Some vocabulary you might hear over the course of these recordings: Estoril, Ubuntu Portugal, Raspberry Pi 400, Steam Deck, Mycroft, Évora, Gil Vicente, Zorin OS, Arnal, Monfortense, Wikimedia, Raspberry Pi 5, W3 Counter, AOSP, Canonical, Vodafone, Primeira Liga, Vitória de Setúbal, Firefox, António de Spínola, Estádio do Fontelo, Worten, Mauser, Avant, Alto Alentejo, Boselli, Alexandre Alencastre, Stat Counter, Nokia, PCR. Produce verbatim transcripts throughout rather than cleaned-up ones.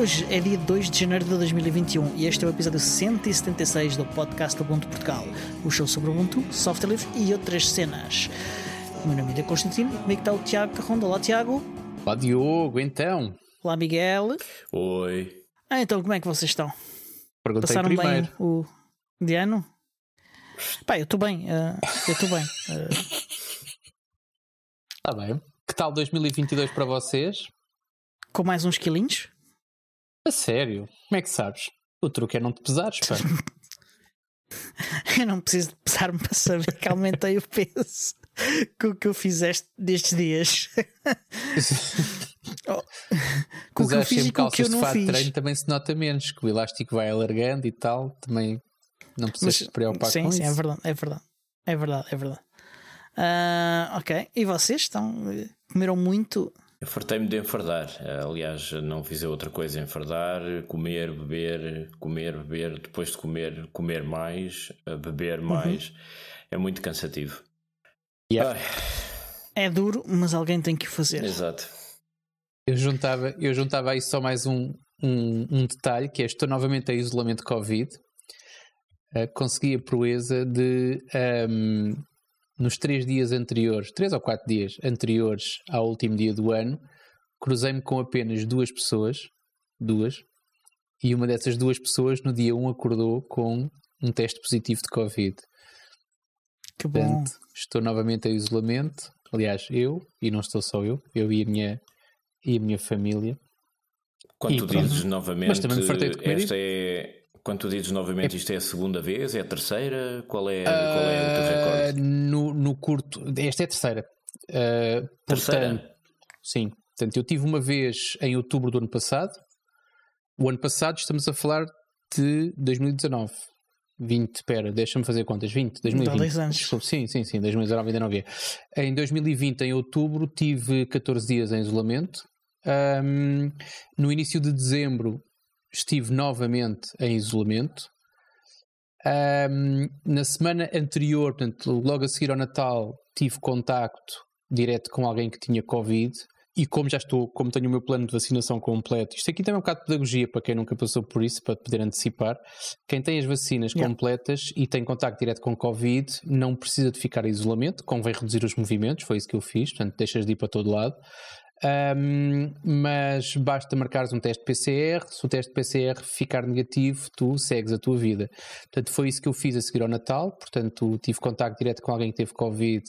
Hoje é dia dois de janeiro de dois mil e vinte e um e este é o episódio cento e setenta e seis do podcast Ubuntu Portugal, o show sobre Ubuntu, software livre e outras cenas. O meu nome é Constantino, comigo está o Tiago Carronda. Olá, Tiago. Olá, Diogo, então. Olá, Miguel. Oi. Ah, então, como é que vocês estão? Perguntei Passaram primeiro. Bem o de ano? Pá, eu estou bem, uh, eu estou bem. Está uh... bem. Que tal dois mil e vinte e dois para vocês? Com mais uns quilinhos? A sério? Como é que sabes? O truque é não te pesares, pá. Eu não preciso de pesar-me para saber que aumentei o peso com o que eu fizeste destes dias. Oh. Com o que eu fiz e com o que eu não fiz. Treino também se nota menos, que o elástico vai alargando e tal, também não precisas te preocupar sim, com sim, isso. Sim, é verdade, é verdade, é verdade, é verdade. Uh, ok, e vocês estão? Comeram muito? Eu fartei-me de enfardar, aliás não fiz outra coisa a enfardar, comer, beber, comer, beber, depois de comer, comer mais, beber mais, uhum. É muito cansativo. Yeah. É duro, mas alguém tem que o fazer. Exato. Eu juntava, eu juntava aí só mais um, um, um detalhe, que é, estou novamente em isolamento Covid, consegui a proeza de... Um, nos três dias anteriores, três ou quatro dias anteriores ao último dia do ano, cruzei-me com apenas duas pessoas, duas, e uma dessas duas pessoas no dia um acordou com um teste positivo de Covid. Que bom. Portanto, estou novamente em isolamento, aliás, eu, e não estou só eu, eu e a minha, e a minha família. Quando e tu pronto, dizes novamente, mas também me fartei de comer esta é... Quando tu dizes novamente, isto é a segunda vez? É a terceira? Qual é, uh, qual é o teu recorde? No, no curto... Esta é a terceira. Uh, terceira? Portanto, sim. Portanto, eu tive uma vez em outubro do ano passado. O ano passado estamos a falar de dois mil e dezanove. vinte, espera, deixa-me fazer contas. vinte, dois mil e vinte. Dá dois anos. Desculpa, sim, sim, sim. dois mil e dezanove ainda não havia. Em dois mil e vinte, em outubro, tive catorze dias em isolamento. Um, no início de dezembro... estive novamente em isolamento. Um, na semana anterior, portanto, logo a seguir ao Natal, tive contacto direto com alguém que tinha Covid. E como já estou, como tenho o meu plano de vacinação completo, isto aqui também é um bocado de pedagogia para quem nunca passou por isso, para poder antecipar. Quem tem as vacinas yeah. completas e tem contacto direto com Covid, não precisa de ficar em isolamento, convém reduzir os movimentos, foi isso que eu fiz, portanto, deixas de ir para todo lado. Um, mas basta marcares um teste P C R. Se o teste P C R ficar negativo, tu segues a tua vida. Portanto, foi isso que eu fiz a seguir ao Natal. Portanto, tive contacto direto com alguém que teve Covid,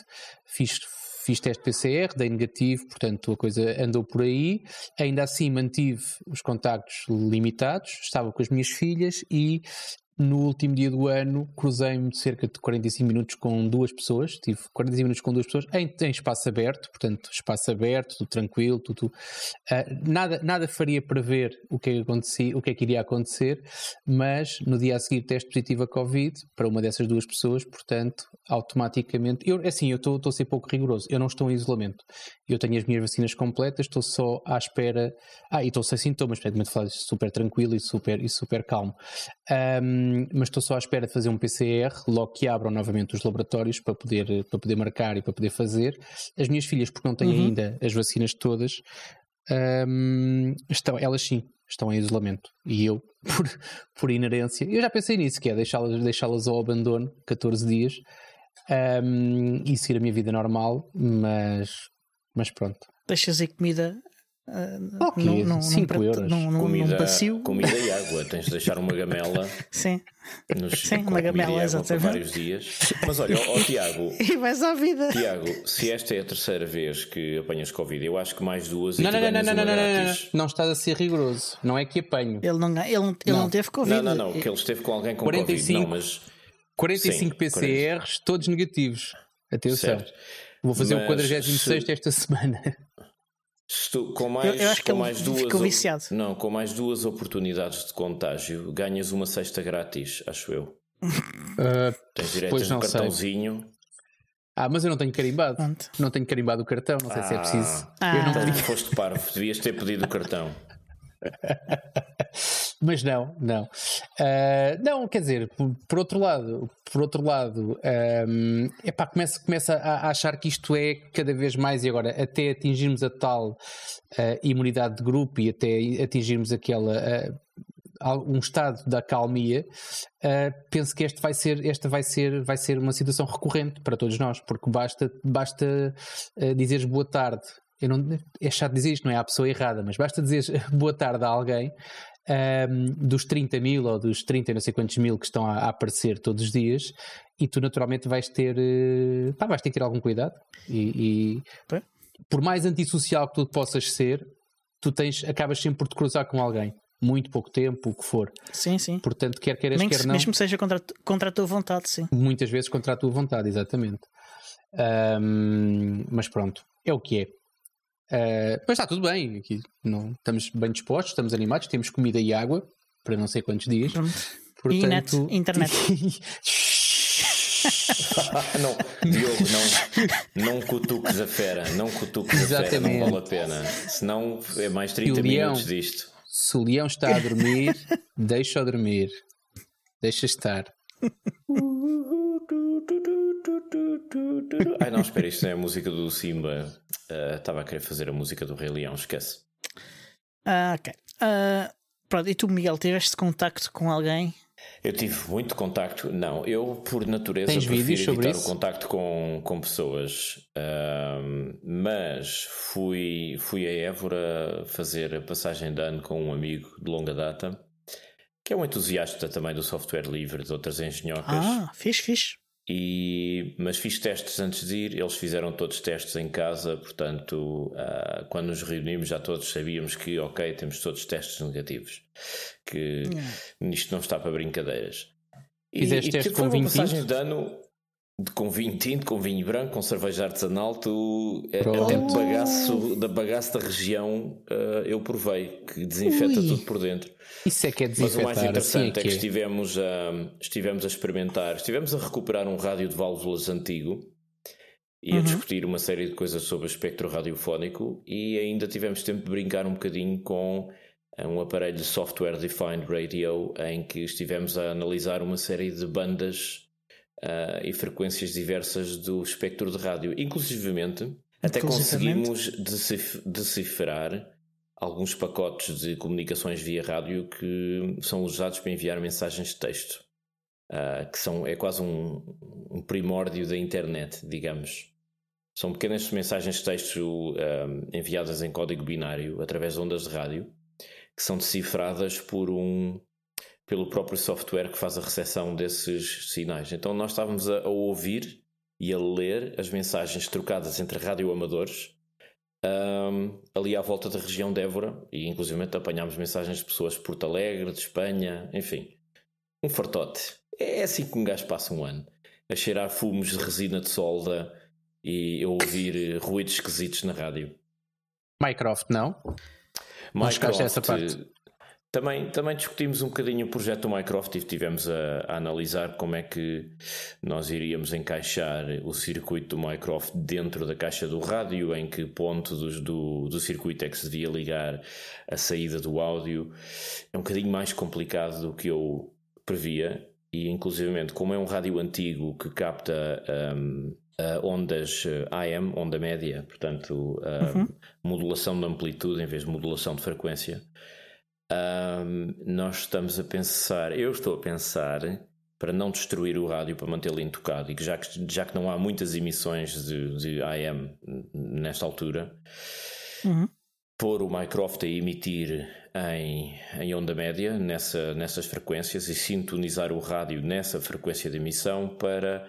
fiz, fiz teste P C R, dei negativo, portanto a coisa andou por aí. Ainda assim mantive os contactos limitados, estava com as minhas filhas e no último dia do ano cruzei-me cerca de quarenta e cinco minutos com duas pessoas, tive quarenta e cinco minutos com duas pessoas em, em espaço aberto, portanto espaço aberto, tudo tranquilo, tudo, uh, nada, nada faria prever o que, acontecia, o que é que iria acontecer, mas no dia a seguir teste positivo a Covid para uma dessas duas pessoas, portanto automaticamente, eu, assim eu estou a ser pouco rigoroso, eu não estou em isolamento, eu tenho as minhas vacinas completas, estou só à espera, ah e estou sem sintomas, portanto super tranquilo e super, e super calmo. Um, Mas estou só à espera de fazer um P C R, logo que abram novamente os laboratórios para poder, para poder marcar e para poder fazer. As minhas filhas, porque não têm uhum. ainda as vacinas todas, um, estão, elas sim, estão em isolamento. E eu, por, por inerência, eu já pensei nisso, que é deixá-las, deixá-las ao abandono, catorze dias, um, e seguir a minha vida normal, mas, mas pronto. Deixas aí comida... Uh, okay. não, não, cinco não, euros. Não, não, comida, não comida e água. Tens de deixar uma gamela. Sim, nos, Sim uma gamela por vários dias. Mas olha, ó, ó, Tiago, e vais à vida. Tiago, se esta é a terceira vez que apanhas Covid, eu acho que mais duas. Não, e não, não, não, não, não, não, não, não estás a ser rigoroso. Não é que apanho. Ele não, ele, ele não. não teve Covid. Não, não, não, que ele esteve com alguém com quarenta e cinco, Covid. Não, mas... quarenta e cinco Sim, P C Rs, quarenta. Todos negativos. Atenção, certo. Vou fazer mas o quadragésimo sexto se... esta semana. Tu, com mais, eu, eu acho que com mais duas não, com mais duas oportunidades de contágio ganhas uma cesta grátis, acho eu. Uh, Tens direito a um cartãozinho. Sei. Ah, mas eu não tenho carimbado. Pronto. Não tenho carimbado o cartão, não sei ah, se é preciso. Ah. Eu não então, foste parvo, devias ter pedido o cartão. Mas não, não. Uh, não, quer dizer, por, por outro lado, por outro lado, um, epá, começa, começa a, a achar que isto é cada vez mais, e agora até atingirmos a tal uh, imunidade de grupo e até atingirmos aquela... Uh, um estado da acalmia, uh, penso que este vai ser, esta vai ser, vai ser uma situação recorrente para todos nós, porque basta, basta uh, dizeres boa tarde, eu não, é chato dizer isto, não é a pessoa errada, mas basta dizer boa tarde a alguém, um, dos trinta mil ou dos trinta não sei quantos mil que estão a, a aparecer todos os dias, e tu naturalmente vais ter, uh, pá, vais ter que ter algum cuidado, e, e por mais antissocial que tu possas ser, tu tens, acabas sempre por te cruzar com alguém. Muito pouco tempo, o que for. Sim, sim. Portanto, quer queiras, quer não. Mesmo que seja contra, contra a tua vontade, sim. Muitas vezes contra a tua vontade, exatamente. Um, mas pronto, é o que é. Uh, mas está tudo bem. Aqui não, estamos bem dispostos, estamos animados, temos comida e água para não sei quantos dias. Pronto. Portanto, e net, internet. Não, Diogo, não, não cutuques a fera. Não cutuques exatamente. A fera, não vale a pena. Senão é mais trinta minutos disto. Se o leão está a dormir, deixa-o dormir. Deixa estar. Ai não, espera, isto é a música do Simba. Uh, estava a querer fazer a música do Rei Leão, esquece. Ah, ok. Uh, pronto, e tu, Miguel, tiveste contacto com alguém? Eu tive muito contacto. Não, eu por natureza Tens prefiro evitar o contacto com, com pessoas. um, Mas fui, fui a Évora fazer a passagem de ano com um amigo de longa data, que é um entusiasta também do software livre, de outras engenhocas. Ah, fiz, fiz e, mas fiz testes antes de ir. Eles fizeram todos testes em casa. Portanto, uh, quando nos reunimos já todos sabíamos que ok, temos todos testes negativos, que nisto não está para brincadeiras. Fizeste e, teste e com vinho tinto? De ano, de, com vinho tinto, com vinho branco, com cerveja artesanal, tu, até bagaço, da bagaço da região uh, eu provei, que desinfeta Ui. Tudo por dentro. Isso é que é desinfetar. Mas o mais interessante assim é que, é que estivemos, a, estivemos a experimentar, estivemos a recuperar um rádio de válvulas antigo e uhum. a discutir uma série de coisas sobre o espectro radiofónico, e ainda tivemos tempo de brincar um bocadinho com um aparelho de software defined radio, em que estivemos a analisar uma série de bandas uh, e frequências diversas do espectro de rádio. Inclusivamente, até conseguimos decif- decifrar alguns pacotes de comunicações via rádio que são usados para enviar mensagens de texto, uh, que são, é quase um, um primórdio da internet, digamos. São pequenas mensagens de texto uh, enviadas em código binário através de ondas de rádio, que são decifradas por um, pelo próprio software que faz a recepção desses sinais. Então nós estávamos a, a ouvir e a ler as mensagens trocadas entre radioamadores um, ali à volta da região de Évora, e inclusivamente apanhámos mensagens de pessoas de Porto Alegre, de Espanha, enfim, um fartote. É assim que um gajo passa um ano, a cheirar fumos de resina de solda e a ouvir ruídos esquisitos na rádio. Mycroft, não? Mycroft, essa parte. Também, também discutimos um bocadinho o projeto do Mycroft e estivemos a, a analisar como é que nós iríamos encaixar o circuito do Mycroft dentro da caixa do rádio, em que ponto do, do, do circuito é que se devia ligar a saída do áudio. É um bocadinho mais complicado do que eu previa, e inclusivamente como é um rádio antigo que capta um, Uh, ondas A M, onda média, portanto uh, uhum. modulação de amplitude em vez de modulação de frequência, uh, nós estamos a pensar, eu estou a pensar, para não destruir o rádio, para mantê-lo intocado, e que já, que já que não há muitas emissões de, de A M nesta altura, uhum. pôr o Mycroft a emitir em, em onda média nessa, nessas frequências, e sintonizar o rádio nessa frequência de emissão para,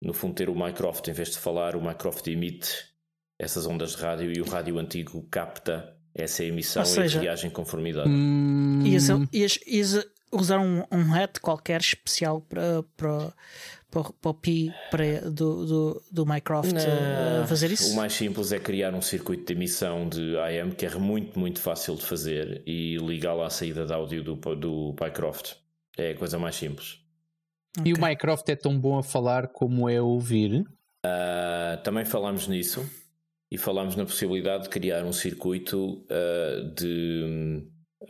no fundo, ter o Mycroft, em vez de falar, o Mycroft emite essas ondas de rádio e o rádio antigo capta essa emissão, seja, e reage em conformidade. Hum... Ias, ias, ias usar um, um hat qualquer especial para, para, para, para o Pi para, do, do, do Mycroft uh, fazer isso? O mais simples é criar um circuito de emissão de A M, que é muito, muito fácil de fazer, e ligá-lo à saída de áudio do, do Mycroft. É a coisa mais simples. E okay. o Mycroft é tão bom a falar como é a ouvir? Uh, também falámos nisso, e falámos na possibilidade de criar um circuito uh, de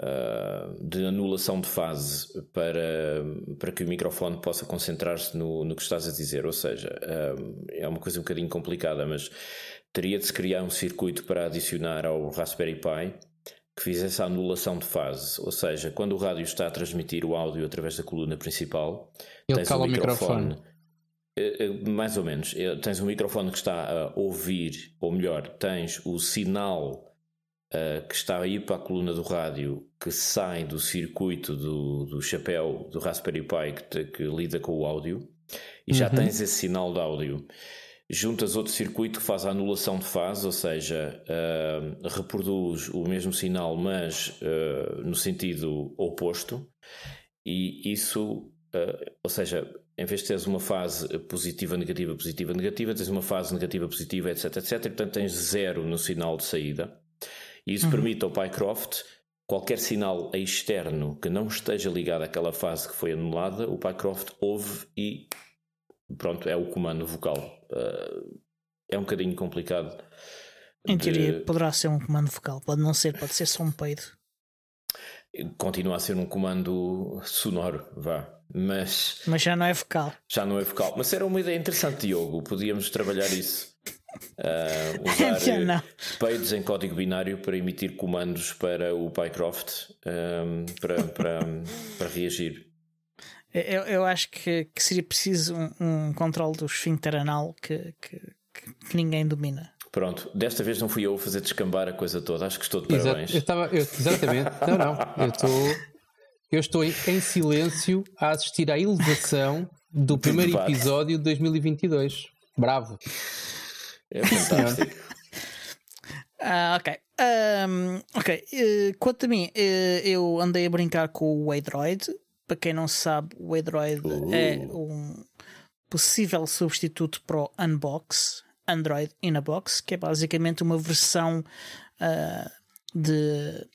uh, de anulação de fase para, para que o microfone possa concentrar-se no, no que estás a dizer, ou seja, uh, é uma coisa um bocadinho complicada, mas teria de se criar um circuito para adicionar ao Raspberry Pi que fizesse a anulação de fase, ou seja, quando o rádio está a transmitir o áudio através da coluna principal, ele tens cala um microfone, o microfone mais ou menos, tens um microfone que está a ouvir, ou melhor, tens o sinal uh, que está aí para a coluna do rádio que sai do circuito do, do chapéu do Raspberry Pi que, te, que lida com o áudio e uhum. já tens esse sinal de áudio. Juntas outro circuito que faz a anulação de fase, ou seja, uh, reproduz o mesmo sinal, mas uh, no sentido oposto, e isso, uh, ou seja, em vez de teres uma fase positiva, negativa, positiva, negativa, tens uma fase negativa, positiva, etc, etc, e portanto tens zero no sinal de saída, e isso uhum. permite ao Mycroft, qualquer sinal externo que não esteja ligado àquela fase que foi anulada, o Mycroft ouve e... Pronto, é o comando vocal. Uh, é um bocadinho complicado. Em de... teoria, poderá ser um comando vocal, pode não ser, pode ser só um peido. Continua a ser um comando sonoro, vá. Mas, Mas já não é vocal. Já não é vocal. Mas era uma ideia interessante, Diogo, podíamos trabalhar isso. Uh, usar peidos em código binário para emitir comandos para o Mycroft um, para, para, para reagir. Eu, eu acho que, que seria preciso um, um controle do esfíncter anal que, que, que ninguém domina. Pronto, desta vez não fui eu a fazer descambar a coisa toda, acho que estou de parabéns. Exato, eu tava, eu, exatamente, não, não, eu, tô, eu estou em, em silêncio a assistir à elevação do primeiro episódio de dois mil e vinte e dois. Bravo! É fantástico. Ah, ok. Um, ok, uh, quanto a mim, uh, eu andei a brincar com o WayDroid. Para quem não sabe, o WayDroid uh. é um possível substituto para o Unbox, Android in a Box, que é basicamente uma versão uh, de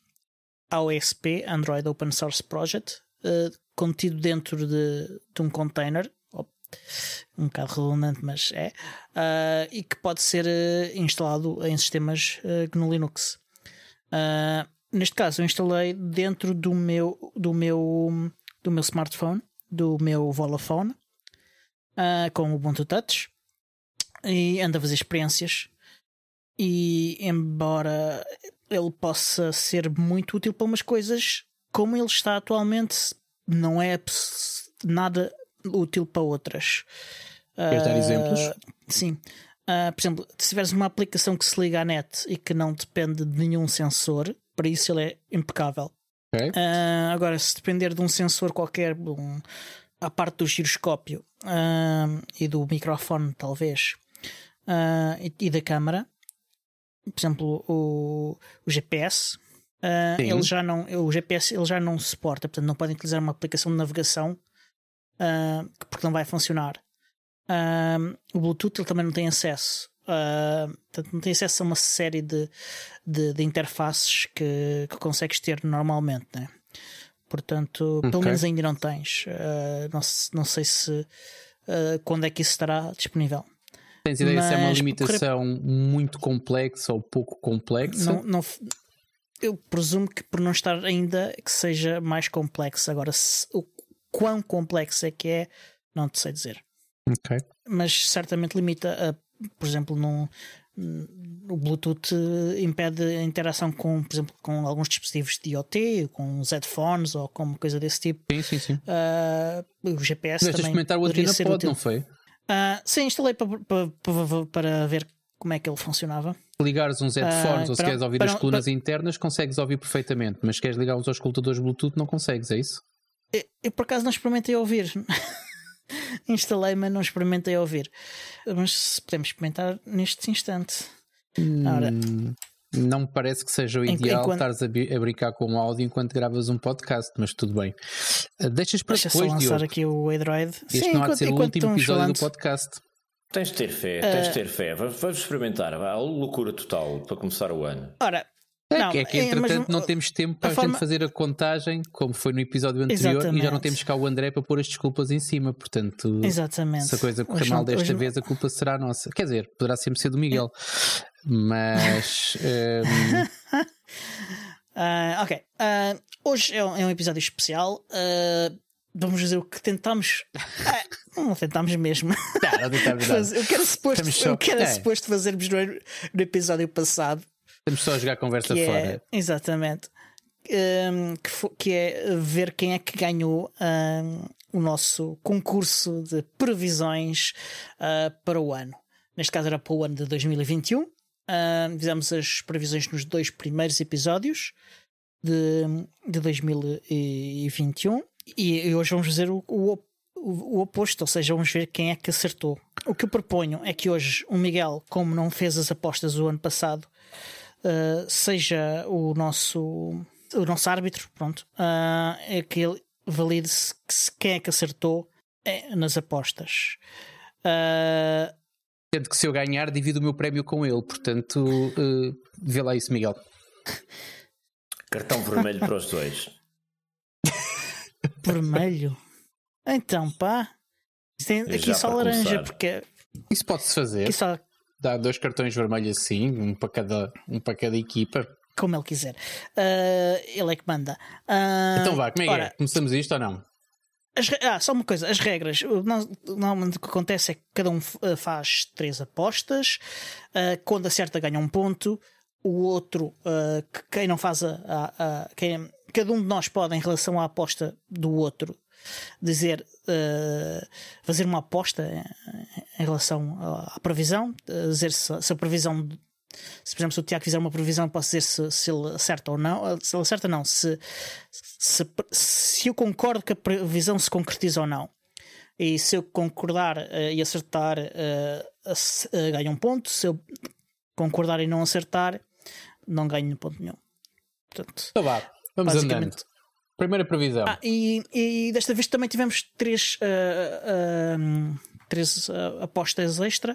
A O S P, Android Open Source Project, uh, contido dentro de, de um container, um bocado redundante, mas é, uh, e que pode ser uh, instalado em sistemas uh, G N U Linux. Uh, neste caso, eu instalei dentro do meu... Do meu do meu smartphone, do meu Vodafone, uh, com o Ubuntu Touch, e ando a fazer experiências, e embora ele possa ser muito útil para umas coisas, como ele está atualmente, não é nada útil para outras. Queres uh, dar exemplos? Sim. Uh, por exemplo, se tiveres uma aplicação que se liga à net e que não depende de nenhum sensor, para isso ele é impecável. Okay. Uh, agora, se depender de um sensor qualquer, um, a parte do giroscópio uh, e do microfone, talvez, uh, e, e da câmara, por exemplo, o, o G P S, uh, ele já não, o G P S ele já não suporta, portanto, não podem utilizar uma aplicação de navegação uh, porque não vai funcionar. Uh, o Bluetooth ele também não tem acesso. Uh, portanto, não tem acesso a uma série de, de, de interfaces que, que consegues ter normalmente, né? Portanto, okay. Pelo menos ainda não tens. Uh, não, não sei se uh, quando é que isso estará disponível. Tens ideia se é uma limitação porque... muito complexa ou pouco complexa? Não, não, eu presumo que por não estar ainda que seja mais complexa. Agora, se, o quão complexa é que é, não te sei dizer. Okay. Mas certamente limita a. Por exemplo, num, o Bluetooth impede a interação com, por exemplo, com alguns dispositivos de I O T, com os headphones ou com coisa desse tipo. Sim, sim, sim. Uh, o G P S Deixa também experimentar o outro na pod, não foi? Uh, sim, instalei para, para, para, para ver como é que ele funcionava. Ligares uns headphones uh, ou se para, queres ouvir para, as colunas para... internas, consegues ouvir perfeitamente, mas se queres ligar uns aos escutadores Bluetooth, não consegues, é isso? Eu, eu por acaso não experimentei ouvir. Instalei, mas não experimentei ouvir. Mas podemos experimentar neste instante. Ora, não me parece que seja o ideal enquanto... estares a, a brincar com o áudio enquanto gravas um podcast, mas tudo bem. Deixas para Deixa depois, lançar Diogo. Aqui o WayDroid. Este Sim, não enquanto, há de ser o último episódio falando... do podcast. Tens de ter fé, tens de ter fé. Vamos, vamos experimentar. Há loucura total para começar o ano. Ora, é, não, é que entretanto mas, não temos tempo para a, a forma... gente fazer a contagem, como foi no episódio anterior, exatamente. E já não temos cá o André para pôr as desculpas em cima, portanto, exatamente. Se a coisa correr mal desta hoje... vez, a culpa será nossa. Quer dizer, poderá sempre ser do Miguel, mas. um... uh, ok, uh, Hoje é um, é um episódio especial. Uh, vamos dizer o que tentámos. Ah, não tentámos mesmo. Não, não fazer, eu que era suposto, só... que era é. suposto fazermos no, no episódio passado. Estamos só a jogar a conversa que fora. É, exatamente. Um, que, for, que é ver quem é que ganhou um, o nosso concurso de previsões uh, para o ano. Neste caso era para o ano de dois mil e vinte e um. Uh, fizemos as previsões nos dois primeiros episódios de, de dois mil e vinte e um. E, e hoje vamos fazer o, o, o, o oposto, ou seja, vamos ver quem é que acertou. O que eu proponho é que hoje o Miguel, como não fez as apostas do ano passado, uh, seja o nosso... o nosso árbitro, pronto, uh, é que ele valide-se quem é que acertou é nas apostas. Uh... Sendo que se eu ganhar, divido o meu prémio com ele, portanto, uh, vê lá isso, Miguel. Cartão vermelho para os dois. Vermelho? Então, pá. Tem aqui só laranja, começar. Porque. Isso pode-se fazer. Só... Dá dois cartões vermelhos assim, um para cada, um para cada equipa. Como ele quiser. Uh, ele é que manda. Uh, então vá, como é que ora, é? Começamos isto ou não? As, ah, só uma coisa. As regras. Normalmente o que acontece é que cada um faz três apostas. Uh, quando acerta ganha um ponto. O outro, uh, que quem não faz a... a, a quem, cada um de nós pode, em relação à aposta do outro, dizer... Uh, fazer uma aposta em relação à previsão. Dizer se, se a previsão... Se, por exemplo, se o Tiago fizer uma previsão, posso dizer se, se ele acerta ou não. Se ele acerta, não. Se, se, se eu concordo que a previsão se concretiza ou não. E se eu concordar uh, e acertar, uh, uh, ganho um ponto. Se eu concordar e não acertar, não ganho ponto nenhum. Portanto, então vá, vamos basicamente... andando. Primeira previsão. Ah, e, e desta vez também tivemos três, uh, uh, três uh, apostas extra.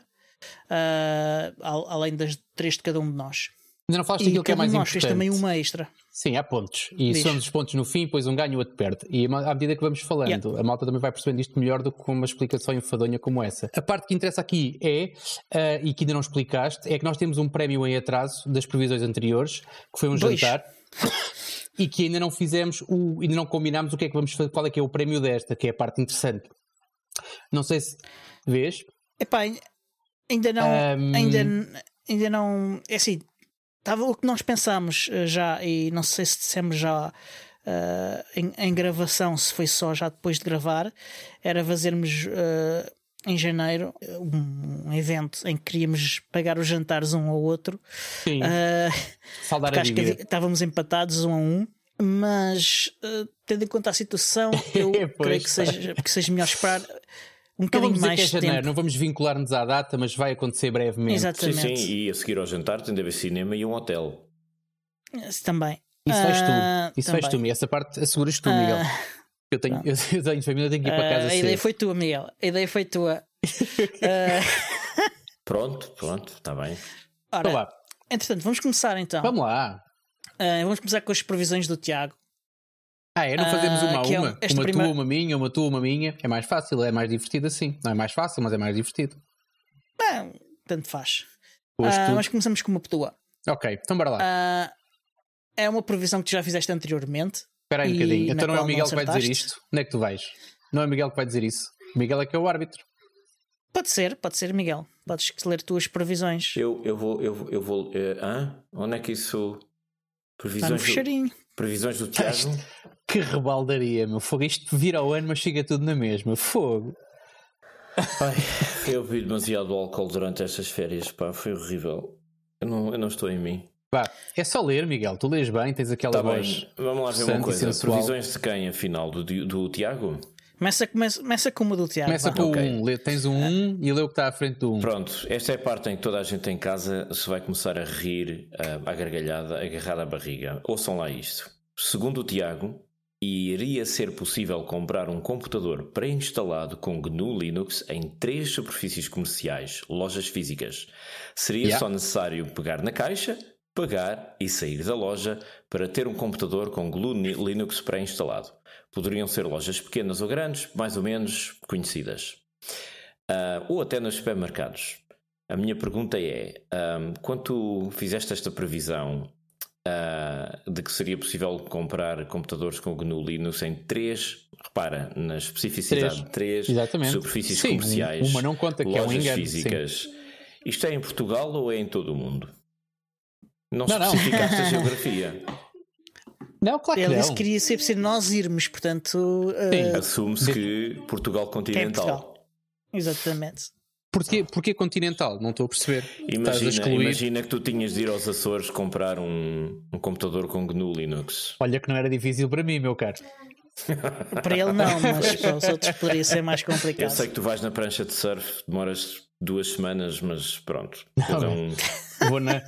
Uh, além das três de cada um de nós. Ainda não falaste daquilo que é mais importante. Fez também uma extra. Sim, há pontos. E somos os pontos no fim, pois um ganha e o outro perde. E à medida que vamos falando, yeah. a malta também vai percebendo isto melhor do que com uma explicação enfadonha como essa. A parte que interessa aqui é, uh, e que ainda não explicaste, é que nós temos um prémio em atraso das previsões anteriores, que foi um Dois. jantar. E que ainda não fizemos, o, ainda não combinámos o que é que vamos fazer, qual é que é o prémio desta, que é a parte interessante. Não sei se vês. Epá, Ainda não, um... ainda, ainda não. É assim, estava o que nós pensámos já, e não sei se dissemos já uh, em, em gravação, se foi só já depois de gravar, era fazermos uh, em janeiro um evento em que queríamos pagar os jantares um ao outro. Sim. Uh, Saldar a dívida. Acho que estávamos empatados um a um, mas uh, tendo em conta a situação, eu creio que seja, que seja melhor esperar. Um não vamos dizer mais que é janeiro, tempo. Não vamos vincular-nos à data, mas vai acontecer brevemente. Exatamente. Sim, sim, e a seguir ao jantar tem de haver cinema e um hotel. Isso também. Isso faz uh, tu, isso faz tu, essa parte asseguras tu, uh, Miguel. Eu tenho, eu tenho família, eu tenho que ir para casa. Uh, a ideia foi tua, Miguel, a ideia foi tua. uh... Pronto, pronto, está bem. Ora, lá. Entretanto, vamos começar então. Vamos lá. Uh, vamos começar com as previsões do Tiago. Ah, é? Não fazemos uma a uh, uma? É uma prima... tua, uma minha, uma tua, uma minha. É mais fácil, é mais divertido assim. Não é mais fácil, mas é mais divertido. Bem, tanto faz. Uh, mas começamos com uma tua. Ok, então bora lá. Uh, é uma previsão que tu já fizeste anteriormente. Espera aí um bocadinho. Então não é o Miguel que vai dizer isto? Onde é que tu vais? Não é o Miguel que vai dizer isso. O Miguel é que é o árbitro. Pode ser, pode ser, Miguel. Podes ler tuas previsões. Eu, eu vou. Eu, eu vou uh, hã? Onde é que isso. Previsões. Está no fecheirinho. Do... Previsões do Tiago. Que rebaldaria, meu fogo. Isto vira ao ano, mas chega tudo na mesma. Fogo. Ai, eu bebi demasiado álcool durante estas férias, pá. Foi horrível. Eu não, eu não estou em mim. Pá, é só ler, Miguel. Tu lês bem, tens aquela tá voz. Bem. Vamos lá ver uma coisa. Previsões de quem, afinal? Do, do, do Tiago? Começa, começa, começa com uma do Tiago. Começa com o okay. um. Lê, tens um um e lê o que está à frente do um. Pronto, esta é a parte em que toda a gente em casa se vai começar a rir, à gargalhada, agarrada à barriga. Ouçam lá isto. Segundo o Tiago, iria ser possível comprar um computador pré-instalado com G N U Linux em três superfícies comerciais, lojas físicas. Seria yeah. só necessário pegar na caixa, pagar e sair da loja para ter um computador com G N U Linux pré-instalado. Poderiam ser lojas pequenas ou grandes, mais ou menos conhecidas. Uh, ou até nos supermercados. A minha pergunta é, um, quando tu fizeste esta previsão, uh, de que seria possível comprar computadores com G N U Linux em três, repara, na especificidade de três, três superfícies sim, comerciais, uma não conta, que lojas é um engano, físicas. Sim. Isto é em Portugal ou é em todo o mundo? Não, não especificaste a geografia. Não, claro que Ele não. disse que queria ser preciso nós irmos, portanto... Uh... Assume-se que Portugal continental. É Portugal. Exatamente. Porquê, porquê continental? Não estou a perceber. Imagina, a imagina que tu tinhas de ir aos Açores comprar um, um computador com G N U Linux. Olha que não era difícil para mim, meu caro. Para ele não, mas para os outros poderia ser mais complicado. Eu sei que tu vais na prancha de surf, demoras duas semanas, mas pronto. Não, um... Vou na...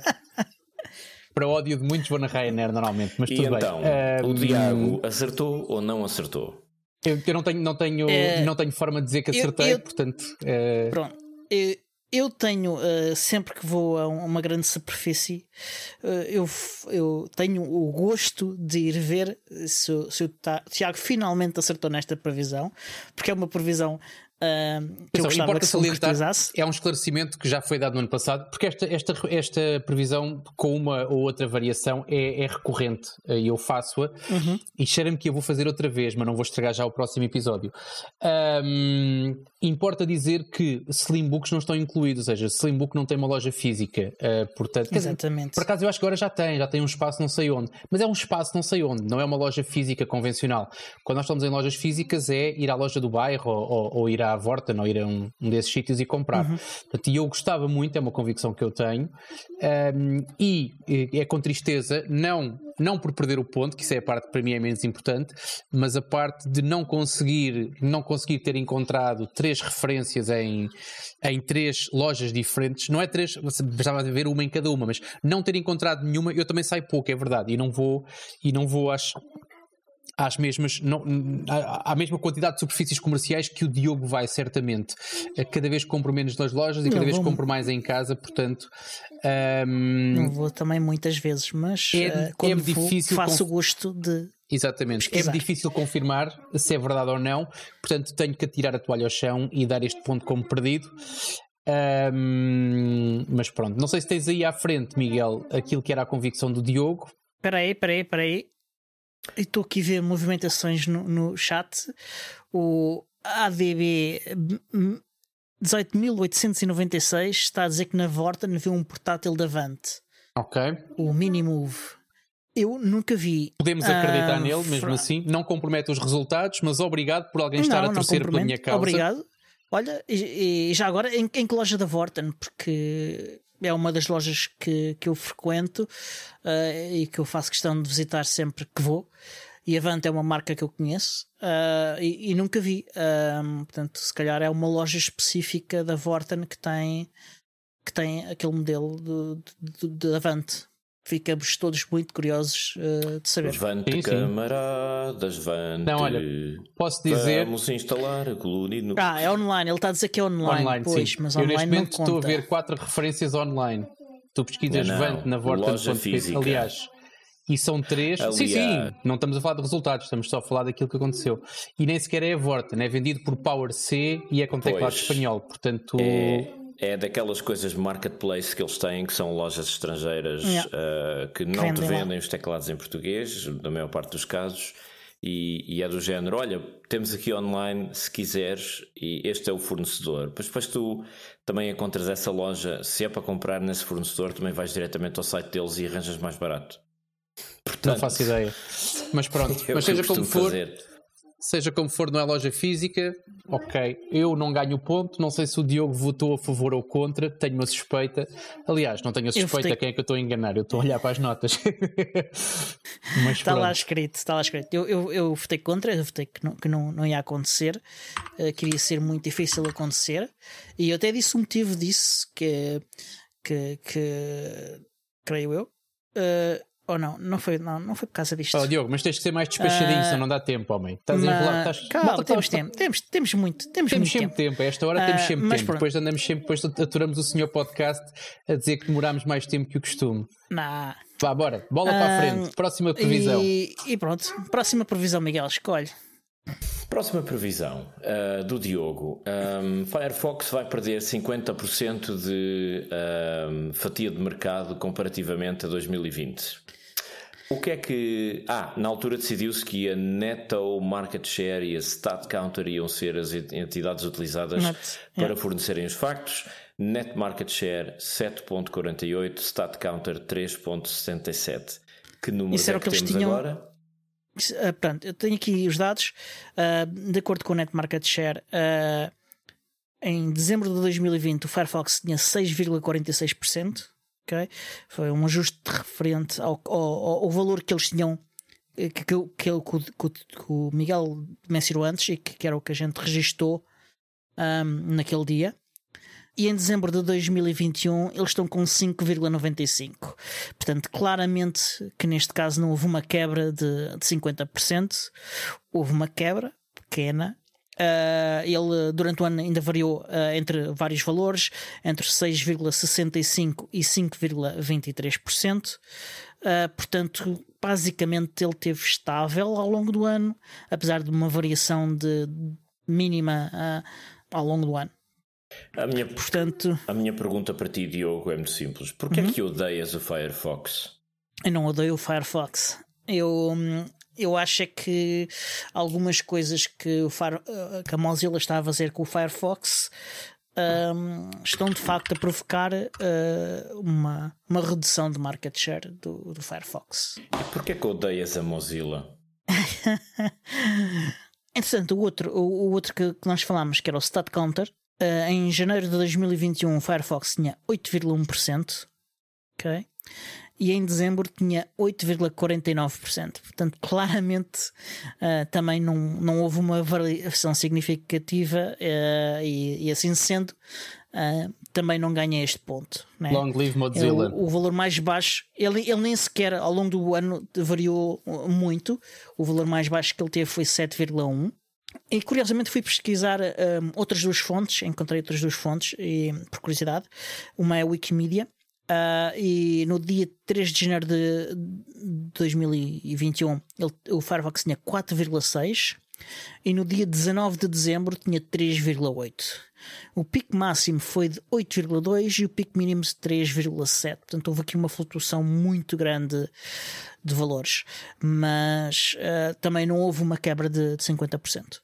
Para o ódio de muitos, vou na Ryanair normalmente, mas e tudo então, bem. Então, o um... Diago acertou ou não acertou? Eu, eu não, tenho, não, tenho, é... não tenho forma de dizer que acertei, eu, eu... portanto... É... Pronto, eu, eu tenho, uh, sempre que vou a uma grande superfície, uh, eu, eu tenho o gosto de ir ver se, se o Tiago finalmente acertou nesta previsão, porque é uma previsão... Uh, que Pessoal, eu importa que salientar, é um esclarecimento que já foi dado no ano passado, porque esta, esta, esta previsão com uma ou outra variação é, é recorrente, e eu faço-a uhum. e cheira-me que eu vou fazer outra vez, mas não vou estragar já o próximo episódio. Um, importa dizer que Slimbooks não estão incluídos, ou seja, Slimbook não tem uma loja física, uh, portanto, exatamente. Por acaso eu acho que agora já tem, já tem um espaço não sei onde, mas é um espaço não sei onde, não é uma loja física convencional. Quando nós estamos em lojas físicas é ir à loja do bairro ou, ou, ou ir à à Worten ou ir a um, um desses sítios e comprar. Uhum. E eu gostava muito, é uma convicção que eu tenho, um, e é com tristeza, não, não por perder o ponto, que isso é a parte que para mim é menos importante, mas a parte de não conseguir, não conseguir ter encontrado três referências em, em três lojas diferentes, não é três, estava a ver uma em cada uma, mas não ter encontrado nenhuma, eu também saio pouco, é verdade, e não vou, e não vou às... Às mesmas, não, à, à mesma quantidade de superfícies comerciais que o Diogo vai, certamente. Cada vez compro menos nas lojas e cada não vez compro mais em casa, portanto. Um, não vou também muitas vezes, mas é, uh, quando é difícil vou, faço o gosto de. Exatamente, pesquisar. É difícil confirmar se é verdade ou não, portanto tenho que atirar a toalha ao chão e dar este ponto como perdido. Um, mas pronto, não sei se tens aí à frente, Miguel, aquilo que era a convicção do Diogo. Espera aí, espera aí, espera aí. E estou aqui a ver movimentações no, no chat. O A D B dezoito mil oitocentos e noventa e seis está a dizer que na Worten viu um portátil da Avant. Ok. O Minimove. Eu nunca vi. Podemos acreditar ah, nele, mesmo fra... assim. Não compromete os resultados, mas obrigado por alguém não, estar a torcer pela minha causa. Obrigado. Olha, e, e já agora, em, em que loja da Worten? Porque... É uma das lojas que, que eu frequento uh, e que eu faço questão de visitar sempre que vou. E Avant é uma marca que eu conheço uh, e, e nunca vi. Uh, portanto, se calhar é uma loja específica da Worten que tem, que tem aquele modelo de, de, de Avant. Ficamos todos muito curiosos uh, de saber. Vante, camaradas, vante. Não, olha, posso dizer. Vamos instalar a G N U Linux. Ah, é online. Ele está a dizer que é online. Online, pois, mas online. Eu neste momento estou a ver quatro referências online. Tu pesquisas Vante na Worten ponto p t. Aliás, e são três. Aliás. Sim, sim. Não estamos a falar de resultados, estamos só a falar daquilo que aconteceu. E nem sequer é a Worten. É vendido por PowerC e é com teclado espanhol. Portanto. É... É daquelas coisas marketplace que eles têm, que são lojas estrangeiras yeah. uh, que não te vendem os teclados em português, na maior parte dos casos, e, e é do género, olha, temos aqui online, se quiseres, e este é o fornecedor. Pois depois tu também encontras essa loja, se é para comprar nesse fornecedor, também vais diretamente ao site deles e arranjas mais barato. Portanto, não faço ideia. Mas pronto, mas seja como for... Fazer. Seja como for, não é loja física, ok, eu não ganho ponto, não sei se o Diogo votou a favor ou contra, tenho uma suspeita, aliás, não tenho a suspeita, votei... quem é que eu estou a enganar, eu estou a olhar para as notas. Mas está pronto. Lá escrito, está lá escrito, eu, eu, eu votei contra, eu votei que não, que não, não ia acontecer, uh, queria ser muito difícil acontecer, e eu até disse o motivo disso, que, que, que creio eu, uh, ou não, não foi, não, não foi por causa disto. Oh, Diogo, mas tens que ser mais despachadinho, uh, senão não dá tempo, homem. Estás mas... a enrolar, estás... Calma, Bota, temos tá... tempo, temos, temos muito, temos, temos muito sempre tempo. tempo. A esta hora uh, temos sempre tempo. Pronto. Depois andamos sempre, depois aturamos o senhor podcast a dizer que demorámos mais tempo que o costume. Nah. Vá, bora, bola uh, para a frente. Próxima previsão. E, e pronto, próxima previsão, Miguel, escolhe. Próxima previsão uh, do Diogo. Um, Firefox vai perder cinquenta por cento de um, fatia de mercado comparativamente a dois mil e vinte. O que é que... Ah, na altura decidiu-se que a Net Market Share e a Stat Counter iam ser as entidades utilizadas Net, para yeah. fornecerem os factos. Net Market Share sete vírgula quarenta e oito, Stat Counter três vírgula sessenta e sete. Que números é que, que temos tinham... agora? Uh, pronto, eu tenho aqui os dados. Uh, de acordo com o Net Market Share, uh, em dezembro de dois mil e vinte o Firefox tinha seis vírgula quarenta e seis por cento. Okay? Foi um ajuste referente ao, ao, ao valor que eles tinham, que, que, que, que, que o Miguel mencionou antes e que, que era o que a gente registou um, naquele dia. E em dezembro de dois mil e vinte e um eles estão com cinco vírgula noventa e cinco por cento. Portanto, claramente que neste caso não houve uma quebra de, de cinquenta por cento. Houve uma quebra pequena. Uh, ele durante o ano ainda variou uh, entre vários valores, entre seis vírgula sessenta e cinco por cento e cinco vírgula vinte e três por cento. Uh, portanto, basicamente ele esteve estável ao longo do ano, apesar de uma variação de mínima uh, ao longo do ano. A minha, Portanto, a minha pergunta para ti, Diogo, é muito simples. Porquê uh-huh. é que odeias o Firefox? Eu não odeio o Firefox. Eu, eu acho é que algumas coisas que, o Fire, que a Mozilla está a fazer com o Firefox um, estão de facto a provocar uh, uma, uma redução de market share do, do Firefox. E porquê é que odeias a Mozilla? Entretanto, o outro, o, o outro que, que nós falámos, que era o Stat Counter. Uh, em janeiro de dois mil e vinte e um o Firefox tinha oito vírgula um por cento, okay? E em dezembro tinha oito vírgula quarenta e nove por cento. Portanto, claramente uh, também não, não houve uma variação significativa uh, e, e assim sendo uh, também não ganha este ponto, né? Long live Mozilla. Ele, o valor mais baixo, ele, ele nem sequer ao longo do ano variou muito. O valor mais baixo que ele teve foi sete vírgula um por cento. E curiosamente fui pesquisar um, outras duas fontes, encontrei outras duas fontes e, por curiosidade. Uma é a Wikimedia uh, e no dia três de janeiro de dois mil e vinte e um ele, o Firefox tinha quatro vírgula seis por cento e no dia dezanove de dezembro tinha três vírgula oito por cento. O pico máximo foi de oito vírgula dois por cento e o pico mínimo de três vírgula sete por cento. Portanto houve aqui uma flutuação muito grande de valores, mas uh, também não houve uma quebra de, de cinquenta por cento.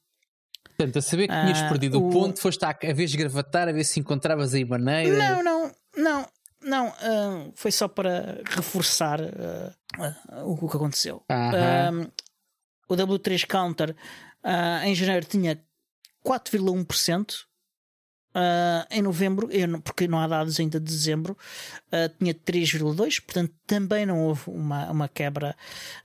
Portanto, a saber que tinhas uh, perdido o ponto, foste à, a vez gravatar, a ver se encontravas aí maneira. Não, não, não, não. Uh, foi só para reforçar uh, uh, o que aconteceu. Uh-huh. Uh, o W três Counter uh, em janeiro tinha quatro vírgula um por cento, uh, em novembro, eu, porque não há dados ainda de dezembro, uh, tinha três vírgula dois por cento, portanto também não houve uma, uma quebra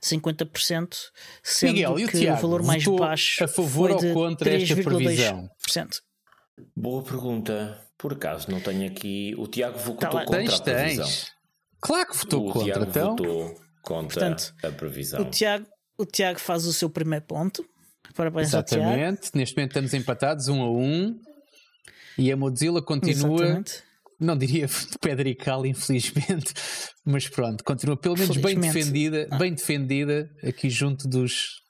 de cinquenta por cento, sendo Miguel, que o, Tiago, o valor mais baixo a favor foi de ou contra esta previsão? Boa pergunta. Por acaso não tenho aqui. O Tiago votou tá contra tens, a previsão. Tens. Claro que votou o contra. O Tiago então. votou contra portanto, a previsão. O Tiago O Tiago faz o seu primeiro ponto. Parabéns. Exatamente. Neste momento estamos empatados um a um e a Mozilla continua. Exatamente. Não diria de pedra e cal, infelizmente, mas pronto, continua pelo menos bem defendida, ah. bem defendida aqui junto dos,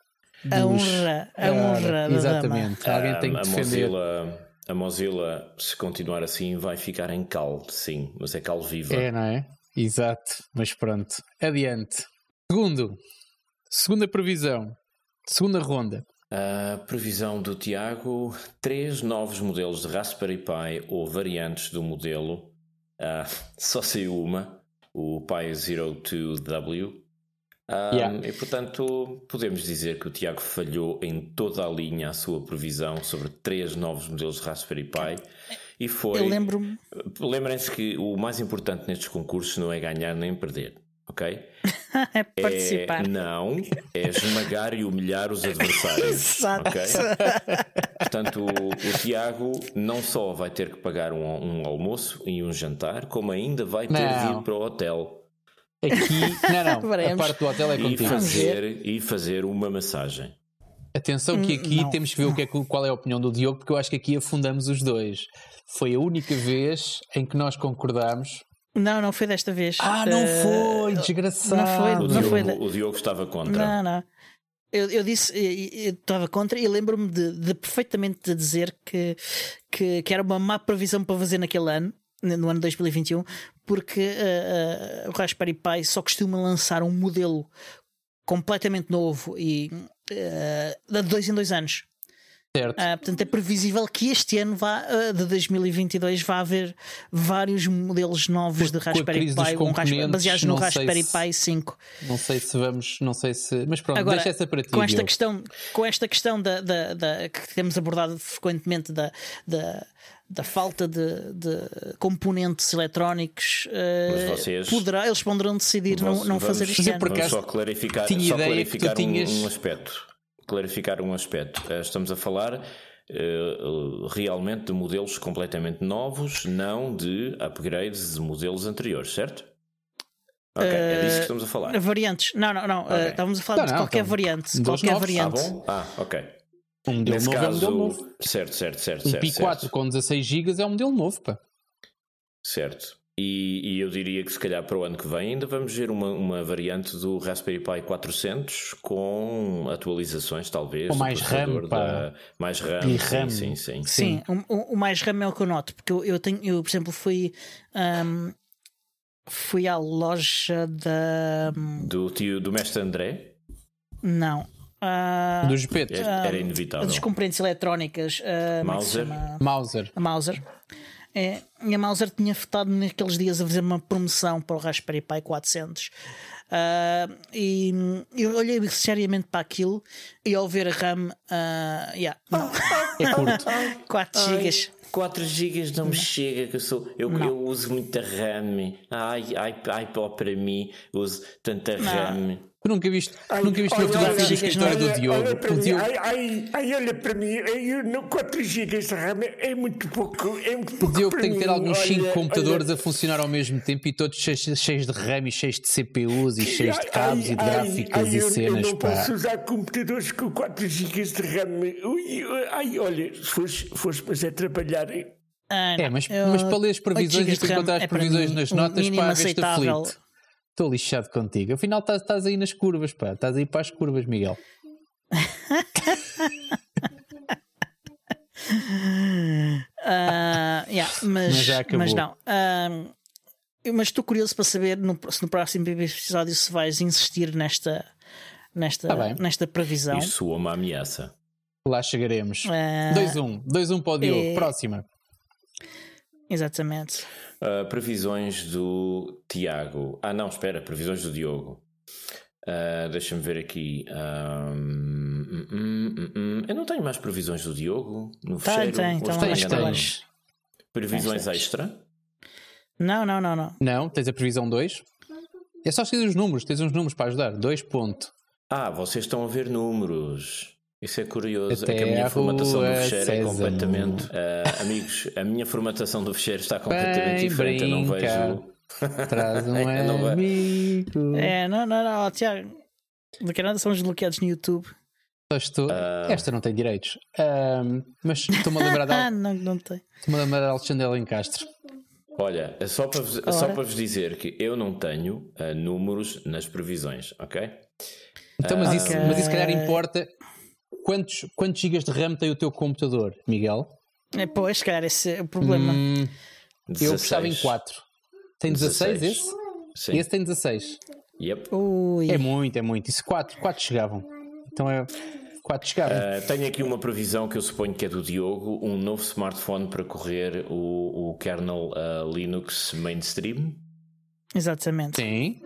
dos a honra, a uh, honra da exatamente. Dama. Alguém tem que defender. A Mozilla, a Mozilla, se continuar assim, vai ficar em cal, sim, mas é cal viva. É, não é? Exato. Mas pronto, adiante. Segundo. Segunda previsão, segunda ronda. A previsão do Tiago: três novos modelos de Raspberry Pi ou variantes do modelo. Uh, só saiu uma, o Pi Zero Two W. Um, yeah. E portanto podemos dizer que o Tiago falhou em toda a linha a sua previsão sobre três novos modelos de Raspberry Pi. E foi. Eu lembro-me. Lembrem-se que o mais importante nestes concursos não é ganhar nem perder. Ok? É participar. É, não, é esmagar e humilhar os adversários. Exato. Okay? Portanto, o, o Tiago não só vai ter que pagar um, um almoço e um jantar, como ainda vai ter não. de ir para o hotel. Aqui, não, não. Veremos. A parte do hotel é contigo. E fazer, e fazer uma massagem. Atenção, que aqui não. temos que ver o que é, qual é a opinião do Diogo, porque eu acho que aqui afundamos os dois. Foi a única vez em que nós concordámos. Não, não foi desta vez. Ah, não foi, uh, desgraçado. Não foi, o, não Diogo, foi da... o Diogo estava contra. Não, não. Eu, eu disse, eu, eu estava contra e lembro-me de, de perfeitamente de dizer que, que, que era uma má previsão para fazer naquele ano, no ano dois mil e vinte e um, porque uh, uh, o Raspberry Pi só costuma lançar um modelo completamente novo e uh, de dois em dois anos. Certo. Uh, portanto, é previsível que este ano vá, uh, de dois mil e vinte e dois vá haver vários modelos novos de Raspberry Pi, um Raspberry, baseados no Raspberry Pi cinco. Não sei se vamos, não sei se. Mas pronto, agora, deixa essa para ti. Com esta questão, com esta questão da, da, da, que temos abordado frequentemente da, da, da falta de, de componentes eletrónicos, uh, vocês, poderá, eles poderão decidir vamos, não, não vamos, fazer isto. Vamos só clarificar, tinha só clarificar tinhas... um, um aspecto. Clarificar um aspecto. Estamos a falar uh, realmente de modelos completamente novos, não de upgrades de modelos anteriores, certo? Ok, uh, é disso que estamos a falar. Variantes, não, não, não. Okay. Uh, estamos a falar não, de não, qualquer então, variante. De qualquer novos? variante. Ah, bom? Ah, ok. Um modelo Nesse novo caso, é um modelo novo. Certo, certo, certo. Um certo, Pi quatro certo. Com dezasseis gigabytes é um modelo novo, pá. Certo. E, e eu diria que se calhar para o ano que vem ainda vamos ver uma, uma variante do Raspberry Pi quatrocentos com atualizações, talvez. Ou mais RAM, para... da... mais RAM. E RAM. Sim, sim, sim. Sim, sim. O, o mais RAM é o que eu noto, porque eu, eu tenho, eu, por exemplo, fui, um, fui à loja da. Do tio do mestre André? Não. Uh, dos G P T. Era, era inevitável. Dos componentes eletrónicas. Uh, Mauser. Mauser. Mauser. É, a Mauser tinha estado naqueles dias a fazer uma promoção para o Raspberry Pi quatrocentos uh, e eu olhei seriamente para aquilo e ao ver a RAM uh, yeah, não. É curto. quatro gigabytes. Ai, quatro gigabytes não me chega, que eu, sou, eu, eu uso muita RAM. Ai, ai, ai, para mim, uso tanta não. RAM. Tu nunca viste, ai, nunca viste fotografias do escritório do Diogo? Olha para mim, Diogo... Ai, ai, ai, olha para mim, quatro gigabytes de RAM é muito pouco. É muito pouco. O Diogo tem que ter alguns cinco computadores olha. a funcionar ao mesmo tempo e todos cheios, cheios de RAM e cheios de C P Us e cheios de cabos ai, e de gráficas ai, e eu, cenas. Eu não posso pá. usar computadores com quatro gigabytes de RAM. Ui, ai, olha, se fores, fores mas é trabalhar. Ah, é, mas, eu, mas para ler as previsões e encontrar as previsões nas notas, para a vez aflito. Estou lixado contigo. Afinal, estás, estás aí nas curvas, pá. Estás aí para as curvas, Miguel. uh, yeah, mas, mas já acabou. Mas não. Uh, mas estou curioso para saber no, se no próximo episódio se vais insistir nesta, nesta, tá nesta previsão. Isso é uma ameaça. Lá chegaremos. dois um. dois um para o Diogo. E... Próxima. Exatamente. Uh, previsões do Tiago. Ah, não, espera, previsões do Diogo. Uh, deixa-me ver aqui. Um, um, um, um. Eu não tenho mais previsões do Diogo no fecheiro. Tem, tem, tem, tem, tem. Previsões tem, tem. extra? Não, não, não, não. Não, tens a previsão dois. É só escolher os números, tens uns números para ajudar. dois ponto. Ah, vocês estão a ver números. Isso é curioso, até é que a minha a formatação do fecheiro César. é completamente... Uh, amigos, a minha formatação do fecheiro está completamente Bem, diferente, brinca. eu não vejo... Traz um é, não amigo... É, não, não, não, Tiago, do Canadá somos bloqueados no YouTube. Só estou... Uh... Esta não tem direitos, um, mas estou-me a lembrar de... Ah, não, não tem. Estou-me a lembrar de Alexandre Alencastre. Olha, só para, vos, só para vos dizer que eu não tenho uh, números nas previsões, ok? Então, mas, uh, isso, okay. mas isso se calhar importa... Quantos, quantos gigas de RAM tem o teu computador, Miguel? É, pois, cara, esse é o problema. Hum, eu gostava em quatro. Tem dezasseis esse? Sim. Esse tem dezasseis. Yep. Ui. É muito, é muito. Isso quatro, quatro chegavam. Então é... quatro chegavam. Uh, tenho aqui uma previsão que eu suponho que é do Diogo. Um novo smartphone para correr o, o kernel uh, Linux mainstream. Exatamente. Sim.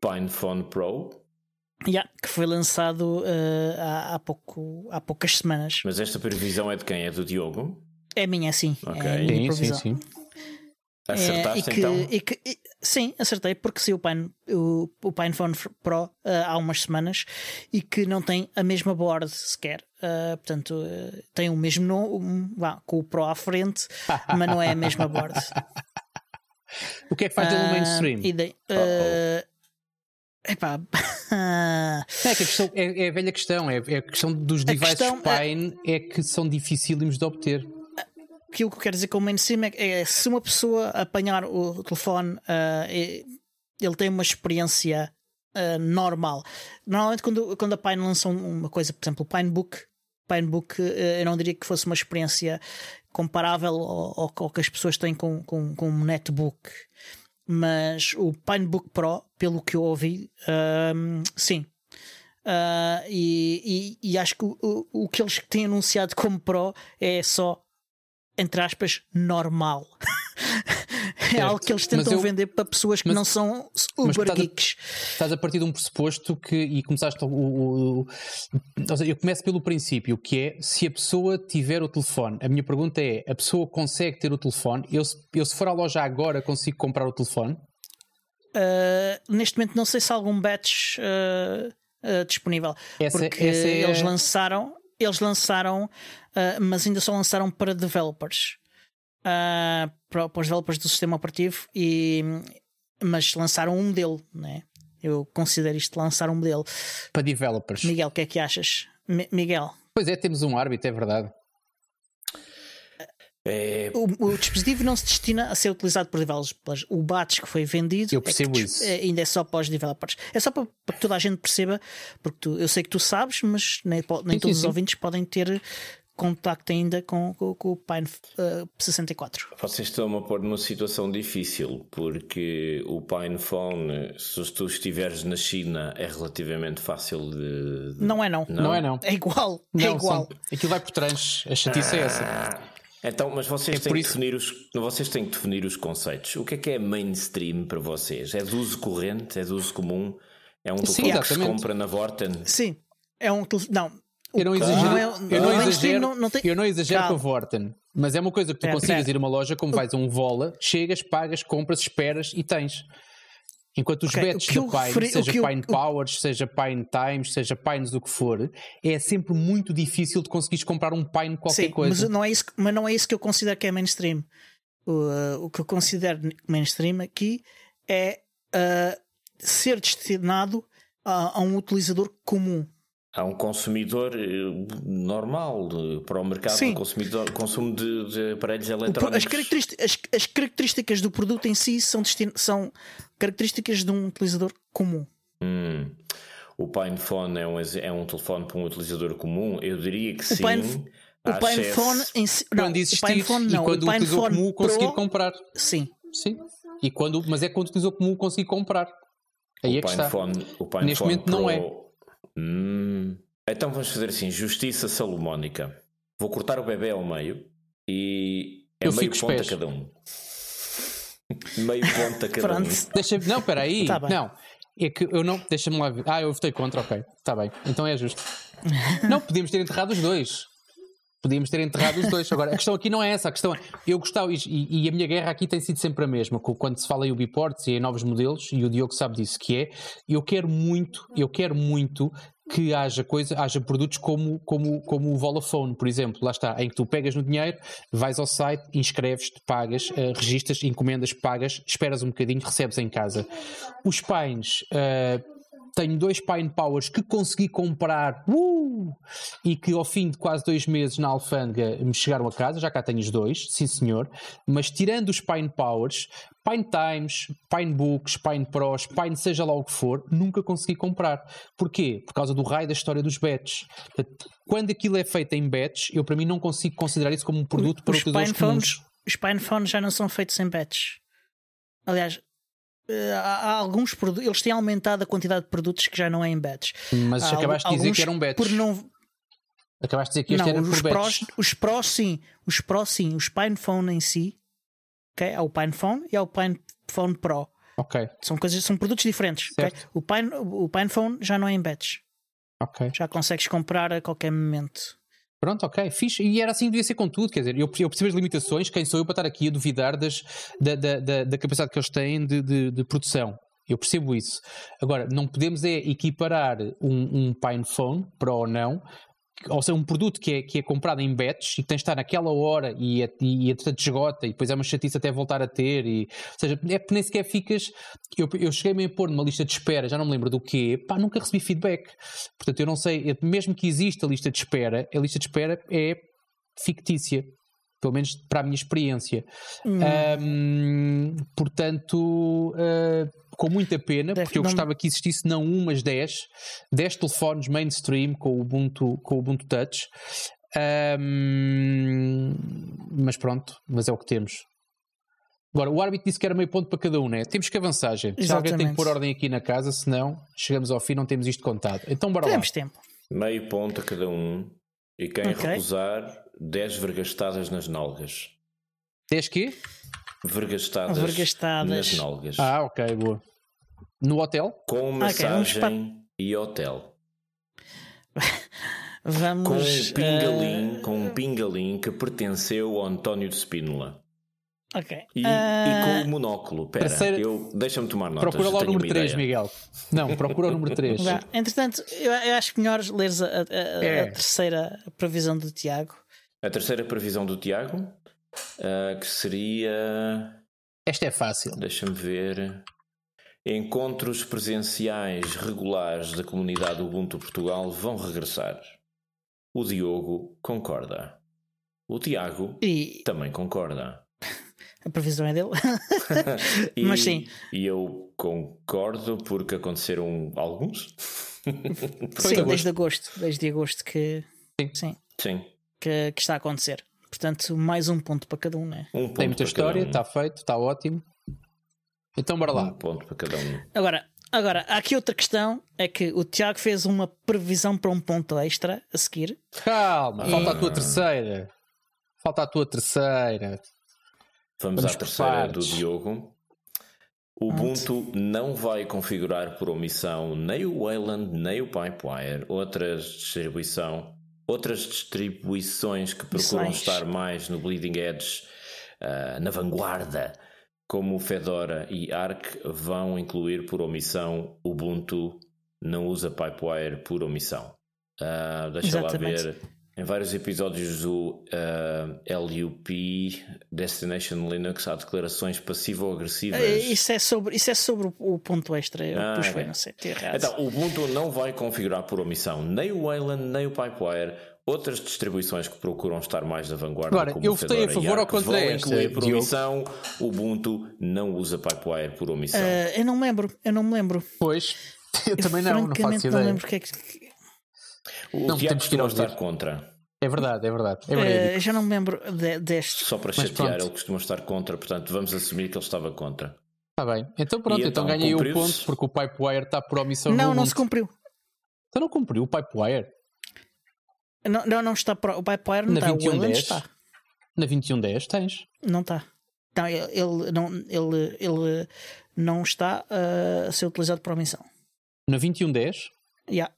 PinePhone Pro. Yeah, que foi lançado uh, há, há, pouco, há poucas semanas. Mas esta previsão é de quem? É do Diogo? É minha, sim. Okay. É minha sim, sim, sim. Acertaste é, e que, então? E que, e, sim, acertei, porque saiu o, Pine, o, o PinePhone Pro uh, há umas semanas e que não tem a mesma board sequer. Uh, portanto, uh, tem o mesmo nome, um, com o Pro à frente, mas não é a mesma board. O que é que faz dele uh, no mainstream? E de, uh, Epá. Não, é, que a questão, é, é a velha questão, é, é a questão dos a devices questão, Pine é, é que são dificílimos de obter. Aquilo que eu quero dizer com o mainstream é, é se uma pessoa apanhar o telefone, uh, é, ele tem uma experiência uh, normal. Normalmente, quando, quando a Pine lança uma coisa, por exemplo, o Pinebook, Pinebook uh, eu não diria que fosse uma experiência comparável ao, ao, ao que as pessoas têm com o com, com um netbook. Mas o Pinebook Pro, pelo que eu ouvi, um, sim, uh, e, e, e acho que o, o que eles têm anunciado como Pro é só, entre aspas, normal. É algo que eles tentam eu, vender para pessoas que mas, não são uber estás geeks. A, estás a partir de um pressuposto que, e começaste o, o, o, ou seja, eu começo pelo princípio, que é se a pessoa tiver o telefone. A minha pergunta é, a pessoa consegue ter o telefone? Eu, eu se for à loja agora, consigo comprar o telefone? Uh, neste momento não sei se há algum batch uh, uh, disponível. Essa, porque essa é... eles lançaram, eles lançaram, uh, mas ainda só lançaram para developers. Uh, para, para os developers do sistema operativo, e, mas lançaram um modelo, né? Eu considero isto lançar um modelo para developers. Miguel, o que é que achas? M- Miguel? Pois é, temos um árbitro, é verdade. É... O, o dispositivo não se destina a ser utilizado por developers. O batch que foi vendido, eu percebo, é que, isso. ainda é só para os developers. É só para, para que toda a gente perceba, porque tu, eu sei que tu sabes, mas nem, nem sim, todos sim, os sim. ouvintes podem ter contacto ainda com, com, com o Pine uh, sessenta e quatro. Vocês estão a pôr numa situação difícil, porque o PinePhone, se tu estiveres na China, é relativamente fácil de... de... Não é não. não. Não é não. É igual. Não, é igual. São... Aquilo vai por trás. A chatice ah, é essa. Então, mas vocês, é têm que definir os, vocês têm que definir os conceitos. O que é que é mainstream para vocês? É de uso corrente? É de uso comum? É um telefone que se compra na Worten? Sim. É um telefone... Não. Eu não exagero, ah, eu não exagero, não, não tem... eu não exagero com a Worten, mas é uma coisa que tu é, consigas é. ir a uma loja, como vais a um Vola, chegas, pagas, compras, esperas e tens. Enquanto os okay, bets do Pine, referi... seja eu... Pine Powers, seja Pine Times, seja Pines o que for, é sempre muito difícil de conseguires comprar um Pine qualquer Sim, coisa. Mas não, é isso, mas não é isso que eu considero que é mainstream. O, o que eu considero mainstream aqui é uh, ser destinado a, a um utilizador comum. Há um consumidor normal para o mercado, Sim. consumidor, consumo de, de aparelhos eletrónicos. As características, as, as características do produto em si são, destin- são características de um utilizador comum. Hum. O PinePhone é um, é um telefone para um utilizador comum? Eu diria que o sim. Pine, o PinePhone em si, não, quando existir, o PinePhone não. E quando o utilizador comum conseguir Pro, comprar. Sim. Sim. E quando, mas é quando o utilizador comum conseguir comprar. Aí o é que PinePhone, está. O PinePhone Neste momento Pro, não é. Hum, então vamos fazer assim, justiça salomónica. Vou cortar o bebê ao meio e é eu meio ponto pés. a cada um. Meio ponto a cada um. Deixa, não, espera aí. Tá não, é que eu não. Deixa-me lá ver. Ah, eu votei contra, ok. Está bem, então é justo. Não, podíamos ter enterrado os dois. Podíamos ter enterrado os dois. Agora, a questão aqui não é essa. A questão é, eu gostava, e, e a minha guerra aqui tem sido sempre a mesma, quando se fala em UBports e em novos modelos, e o Diogo sabe disso, que é, eu quero muito, eu quero muito que haja, coisa, haja produtos como, como, como o Vodafone, por exemplo, lá está, em que tu pegas no dinheiro, vais ao site, inscreves-te, pagas, uh, registas, encomendas, pagas, esperas um bocadinho, recebes em casa. Os pines... Uh, Tenho dois Pine Powers que consegui comprar uh, e que ao fim de quase dois meses na alfândega me chegaram a casa, já cá tenho os dois, sim senhor, mas tirando os Pine Powers, Pine Times, Pine Books, Pine Pros, Pine seja lá o que for, nunca consegui comprar. Porquê? Por causa do raio da história dos batches. Quando aquilo é feito em batches, eu para mim não consigo considerar isso como um produto para os utilizadores comuns. Os Pine Phones já não são feitos em batches. Aliás... Há alguns produtos, eles têm aumentado a quantidade de produtos que já não é em batch. Mas há acabaste de dizer que eram batch. Por não... Acabaste de dizer que este não, era por batch. Os Pro sim, os Pro sim, os PinePhone em si, okay? Há o PinePhone e há o PinePhone Pro. Okay. São, coisas, são produtos diferentes. Okay? O, Pine, o PinePhone já não é em batch. Okay. Já consegues comprar a qualquer momento. Pronto, ok, fixe. E era assim que devia ser com tudo, quer dizer, eu, eu percebo as limitações, quem sou eu para estar aqui a duvidar das, da, da, da, da capacidade que eles têm de, de, de produção. Eu percebo isso. Agora, não podemos é equiparar um, um PinePhone, Pro ou não, ou seja, um produto que é, que é comprado em batch e que tem de estar naquela hora e, e, e entretanto esgota e depois é uma chatice até voltar a ter. E, ou seja, é porque nem sequer ficas... Eu, eu cheguei-me a pôr numa lista de espera, já não me lembro do quê, pá, nunca recebi feedback. Portanto, eu não sei, mesmo que exista a lista de espera, a lista de espera é fictícia, pelo menos para a minha experiência. Hum. Um, portanto, uh, com muita pena, Deve, porque eu gostava não... que existisse não um, mas dez, dez telefones mainstream com o Ubuntu, com o Ubuntu Touch. Um, mas pronto, mas é o que temos. Agora, o árbitro disse que era meio ponto para cada um, né? Temos que avançar, gente. Exatamente. Se alguém tem que pôr ordem aqui na casa, senão chegamos ao fim, não temos isto contado. Então, bora lá. Temos tempo. Meio ponto a cada um. E quem okay. recusar, dez vergastadas nas nalgas. dez quê? Vergastadas, vergastadas nas nalgas. Ah, ok, boa. No hotel? Com massagem okay, e hotel. Vamos com um pingalim, uh... com um pingalim que pertenceu ao António de Spínola. Okay. E, uh... e com o monóculo. Pera, terceira... eu, deixa-me tomar nota. Procura lá o número três, Miguel. Não, procura o número três. Bah, entretanto, eu, eu acho que melhor leres a, a, é. a terceira previsão do Tiago. A terceira previsão do Tiago, uh, que seria... Esta é fácil. Deixa-me ver. Encontros presenciais regulares da comunidade Ubuntu Portugal vão regressar. O Diogo concorda. O Tiago e... também concorda. A previsão é dele. e, Mas sim. E eu concordo porque aconteceram alguns. Sim, de desde agosto. Desde agosto que, sim. Sim, sim. Que, que está a acontecer. Portanto, mais um ponto para cada um, né? Um ponto. Tem muita história, está um. feito, está ótimo. Então bora lá. Um ponto para cada um. Agora, agora, há aqui outra questão. É que o Tiago fez uma previsão para um ponto extra a seguir. Calma, e... falta a tua terceira. Falta a tua terceira. Vamos, Vamos à terceira partes. do Diogo. O Ubuntu não vai configurar por omissão nem o Wayland nem o Pipewire, outras, distribuição, outras distribuições que procuram Slice. estar mais no bleeding edge, uh, na vanguarda, como o Fedora e Arch, vão incluir por omissão. O Ubuntu não usa Pipewire por omissão. Uh, deixa Exatamente. lá ver... Em vários episódios do uh, L U P Destination Linux há declarações passivo-agressivas. Isso é sobre, isso é sobre o ponto extra. Eu ah, é. não sei, então, o Ubuntu não vai configurar por omissão nem o Wayland nem o Pipewire, outras distribuições que procuram estar mais na vanguarda. Agora, como eu votei a favor ou contra esta, por omissão. O Ubuntu não usa Pipewire por omissão. Uh, eu não me lembro, eu não me lembro. Pois, eu também eu, não, não faço ideia. Não lembro que é que... O não temos que ir estar contra. É verdade, é verdade. É uh, já não me lembro de, deste. Só para chatear, ele costuma estar contra, portanto vamos assumir que ele estava contra. Está bem. Então pronto, e então, então ganhei o ponto porque o Pipewire está por omissão. Não, não se cumpriu. Então não cumpriu o Pipewire. Não, não, não está pro... O Pipewire não na está. vinte e um dez está. Na vinte e um dez tens. Não está. Então, ele, não, ele, ele não está uh, a ser utilizado por omissão. Na vinte e um dez? Já. Yeah.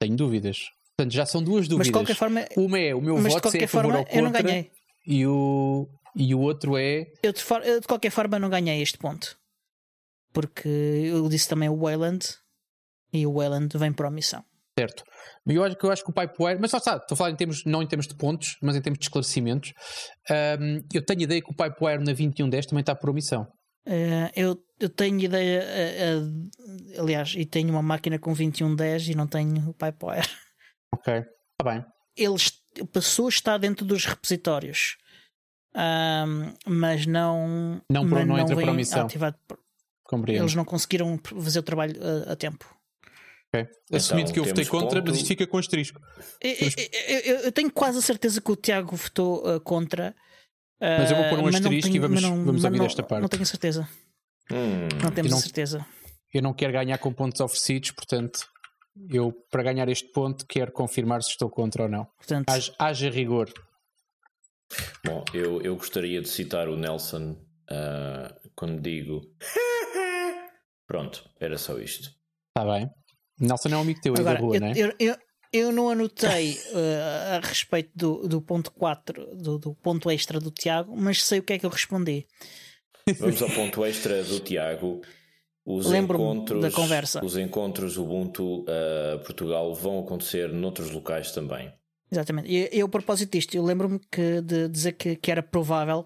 Tenho dúvidas. Portanto, já são duas dúvidas. Mas de qualquer forma, uma é o meu voto se é a favor ou contra. Eu não ganhei. E o, e o outro é... Eu de, for... eu de qualquer forma não ganhei este ponto. Porque eu disse também o Wayland. E o Wayland vem por omissão. Certo. Eu acho, eu acho que o Pipewire... Mas só sabe, estou a falar em termos, não em termos de pontos, mas em termos de esclarecimentos. Um, eu tenho ideia que o Pipewire na vinte e um dez também está por omissão. Uh, eu, eu tenho ideia, uh, uh, aliás, e tenho uma máquina com vinte e um dez e não tenho o Pipewire. Ok, está bem. Ele passou a estar dentro dos repositórios, um, mas não, não, mas não entra para omissão. Ativado por... Compreendo. Eles não conseguiram fazer o trabalho a, a tempo. Okay. Assumindo então, que eu votei contra, ponto... mas isto fica com asterisco. Eu, eu, eu, eu tenho quase a certeza que o Tiago votou uh, contra. Mas eu vou pôr um uh, asterisco tenho, e vamos, não, vamos ouvir não, esta parte. Não tenho certeza. Hum. Não temos eu não, certeza. Eu não quero ganhar com pontos oferecidos, portanto, eu para ganhar este ponto quero confirmar se estou contra ou não. Portanto, haja, haja rigor. Bom, eu, eu gostaria de citar o Nelson uh, quando digo. Pronto, era só isto. Está bem. Nelson é um amigo teu aí da rua, eu, não é? Eu, eu, Eu não anotei uh, a respeito do, do ponto quatro, do, do ponto extra do Tiago, mas sei o que é que eu respondi. Vamos ao ponto extra do Tiago. Os Lembro-me encontros, da conversa. Os encontros Ubuntu uh, Portugal vão acontecer noutros locais também. Exatamente. E a propósito disto, eu lembro-me que de dizer que, que era provável,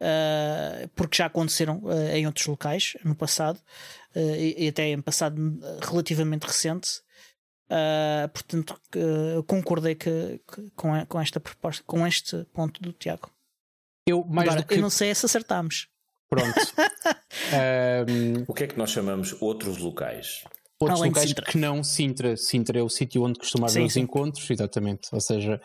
uh, porque já aconteceram uh, em outros locais no passado, uh, e, e até em passado relativamente recente. Uh, portanto, uh, concordei que, que, com, a, com esta proposta, com este ponto do Tiago. Eu, mais Agora, do que... eu não sei se acertámos. Pronto. um... O que é que nós chamamos outros locais? Portos locais que não Sintra. Sintra é o sítio onde costumavam os encontros, exatamente. Ou seja,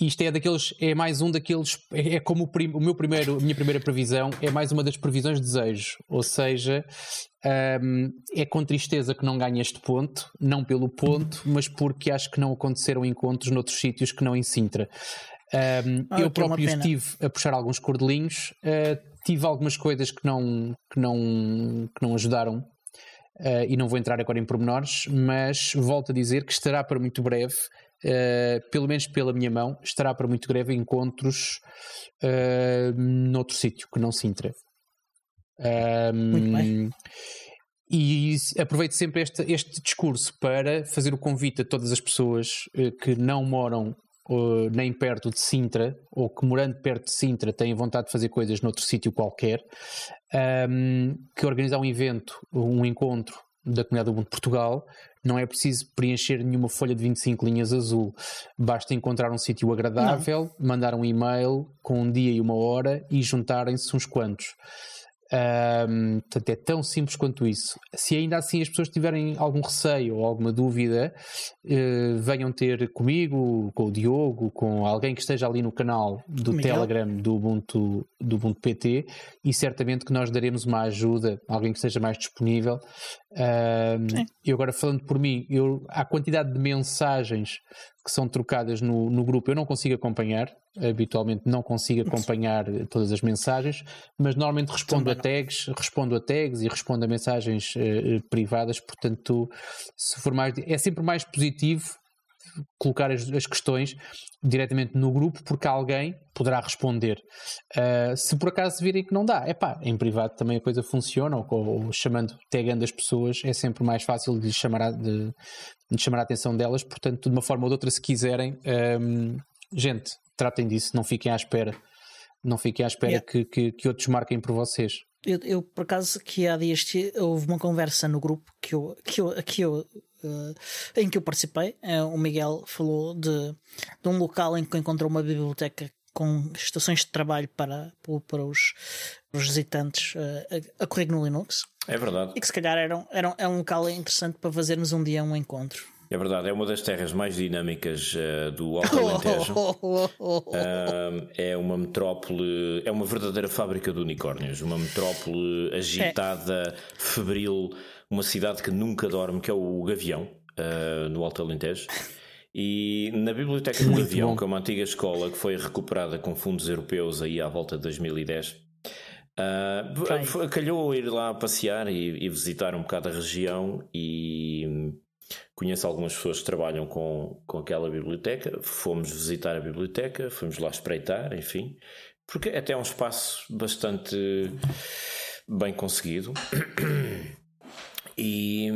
isto é daqueles, é mais um daqueles, é como o, prim, o meu primeiro, a minha primeira previsão, é mais uma das previsões de desejo. Ou seja, um, é com tristeza que não ganho este ponto, não pelo ponto, mas porque acho que não aconteceram encontros noutros sítios que não em Sintra. Um, oh, eu próprio estive a puxar alguns cordelinhos, uh, tive algumas coisas que não, que não, que não ajudaram. Uh, e não vou entrar agora em pormenores, mas volto a dizer que estará para muito breve, uh, pelo menos pela minha mão, estará para muito breve encontros uh, noutro sítio que não Sintra. Uh, muito bem. E aproveito sempre este, este discurso para fazer o convite a todas as pessoas uh, que não moram uh, nem perto de Sintra, ou que morando perto de Sintra têm vontade de fazer coisas noutro sítio qualquer, Um, que organizar um evento, um encontro da comunidade do Ubuntu Portugal, não é preciso preencher nenhuma folha de vinte e cinco linhas azul, basta encontrar um sítio agradável, não. mandar um e-mail com um dia e uma hora e juntarem-se uns quantos. Um, portanto, é tão simples quanto isso. Se ainda assim as pessoas tiverem algum receio ou alguma dúvida, eh, venham ter comigo, com o Diogo, com alguém que esteja ali no canal do Miguel. Telegram do Ubuntu, do Ubuntu P T, e certamente que nós daremos uma ajuda, alguém que esteja mais disponível. Um, é. Eu agora, falando por mim, eu, a quantidade de mensagens que são trocadas no, no grupo, eu não consigo acompanhar, habitualmente não consigo acompanhar todas as mensagens, mas normalmente respondo Também a tags, não. respondo a tags e respondo a mensagens eh, privadas, portanto, se for mais, é sempre mais positivo colocar as, as questões diretamente no grupo, porque alguém poderá responder. Uh, se por acaso virem que não dá, é pá, em privado também a coisa funciona, ou, ou chamando, tagando as pessoas, é sempre mais fácil de chamar a, de, de chamar a atenção delas, portanto, de uma forma ou de outra, se quiserem, um, gente, tratem disso, não fiquem à espera, não fiquem à espera yeah. que, que, que outros marquem por vocês. Eu, eu, por acaso, que há dias houve uma conversa no grupo que eu, que eu, que eu Uh, em que eu participei, uh, o Miguel falou de, de um local em que encontrou uma biblioteca com estações de trabalho para, para os, os visitantes uh, a, a correr no Linux. É verdade. E que se calhar era um, era um, era um local interessante para fazermos um dia um encontro. É verdade, é uma das terras mais dinâmicas uh, do Alto Alentejo. Oh, oh, oh, oh, oh. Uh, é uma metrópole, é uma verdadeira fábrica de unicórnios, uma metrópole agitada, é. febril, uma cidade que nunca dorme, que é o Gavião, uh, no Alto Alentejo. E na biblioteca do Gavião, que é uma antiga escola que foi recuperada com fundos europeus aí à volta de dois mil e dez... Uh, calhou ir lá passear e, e visitar um bocado a região, e conheço algumas pessoas que trabalham com, com aquela biblioteca. Fomos visitar a biblioteca, fomos lá espreitar, enfim, porque até é um espaço bastante bem conseguido. E,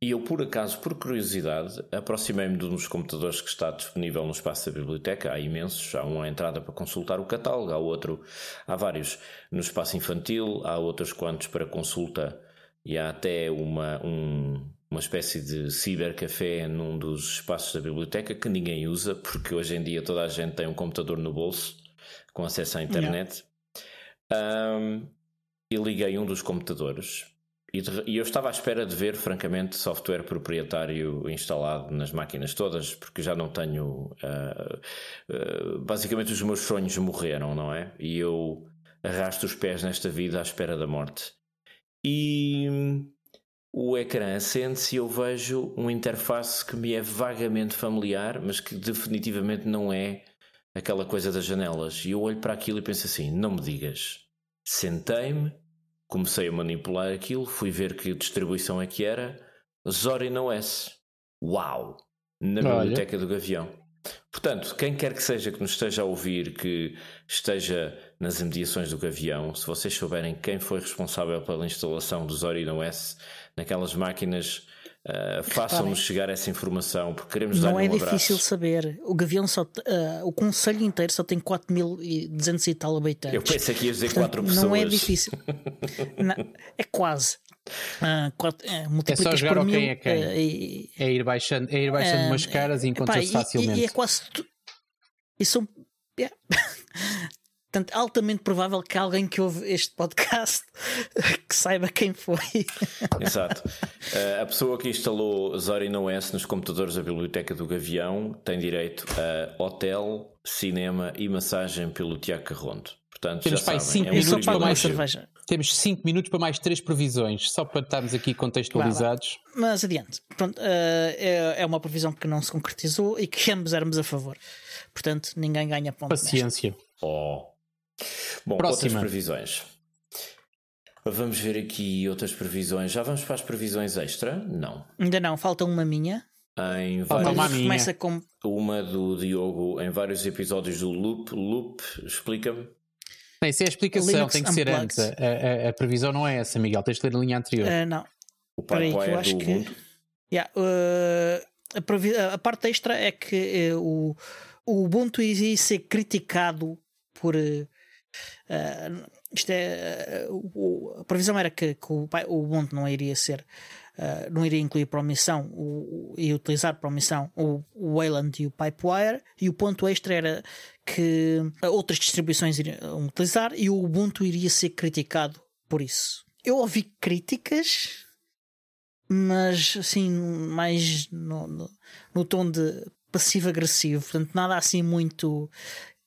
e eu, por acaso, por curiosidade, aproximei-me de um dos computadores que está disponível no espaço da biblioteca. Há imensos, há uma entrada para consultar o catálogo, há outro, há vários no espaço infantil, há outros quantos para consulta, e há até uma, um, uma espécie de cibercafé num dos espaços da biblioteca que ninguém usa, porque hoje em dia toda a gente tem um computador no bolso com acesso à internet. Um, e liguei um dos computadores. E eu estava à espera de ver, francamente, software proprietário instalado nas máquinas todas, porque já não tenho... Uh, uh, basicamente os meus sonhos morreram, não é? E eu arrasto os pés nesta vida à espera da morte. E o ecrã acende-se e eu vejo uma interface que me é vagamente familiar, mas que definitivamente não é aquela coisa das janelas. E eu olho para aquilo e penso assim, não me digas. Sentei-me, comecei a manipular aquilo, fui ver que distribuição é que era. Zorin O S. Uau! Na Olha. biblioteca do Gavião. Portanto, quem quer que seja que nos esteja a ouvir, que esteja nas imediações do Gavião, se vocês souberem quem foi responsável pela instalação do Zorin O S naquelas máquinas, uh, façam-nos chegar essa informação, porque queremos dar-lhe um abraço. Não é difícil saber. O Gavião só, uh, o conselho inteiro só tem quatro mil e duzentos e tal habitantes. Eu pensei que ia dizer quatro pessoas. Não é difícil. Não, é quase. Ah, quatro, é, é só jogar ao quem é quem. É, e, é ir baixando, é ir baixando é, umas caras e encontra-se facilmente. E, e é quase. Tu, e são. Yeah. Portanto, altamente provável que alguém que ouve este podcast que saiba quem foi. Exato. Uh, a pessoa que instalou Zorin O S nos computadores da biblioteca do Gavião tem direito a hotel, cinema e massagem pelo Tiago Carrondo. Portanto, temos já sabem, é um para mais cerveja. Temos cinco minutos para mais três previsões, só para estarmos aqui contextualizados. Lá, lá. Mas adiante. Pronto, uh, é, é uma previsão que não se concretizou e que ambos éramos a favor. Portanto, ninguém ganha ponto. Paciência. Nesta. Oh. Bom, próxima. Outras previsões. Vamos ver aqui outras previsões. Já vamos para as previsões extra? Não. Ainda não, falta uma minha. Em vários... uma, minha. Começa com... uma do Diogo em vários episódios do Loop. Loop, explica-me. Não, isso é a explicação, Linux tem que ser antes. A, a, a previsão não é essa, Miguel. Tens de ler a linha anterior. Uh, não. O Pipewire é do Ubuntu. Que... Yeah, uh, a, previ... a parte extra é que uh, o, o Ubuntu iria ser criticado por. Uh, Uh, isto é, uh, o, a previsão era que, que o, o Ubuntu não iria ser uh, não iria incluir para omissão o, e utilizar para omissão o, o Wayland e o Pipewire, e o ponto extra era que outras distribuições iriam utilizar e o Ubuntu iria ser criticado por isso. Eu ouvi críticas, mas assim mais no, no, no tom de passivo-agressivo, portanto nada assim muito...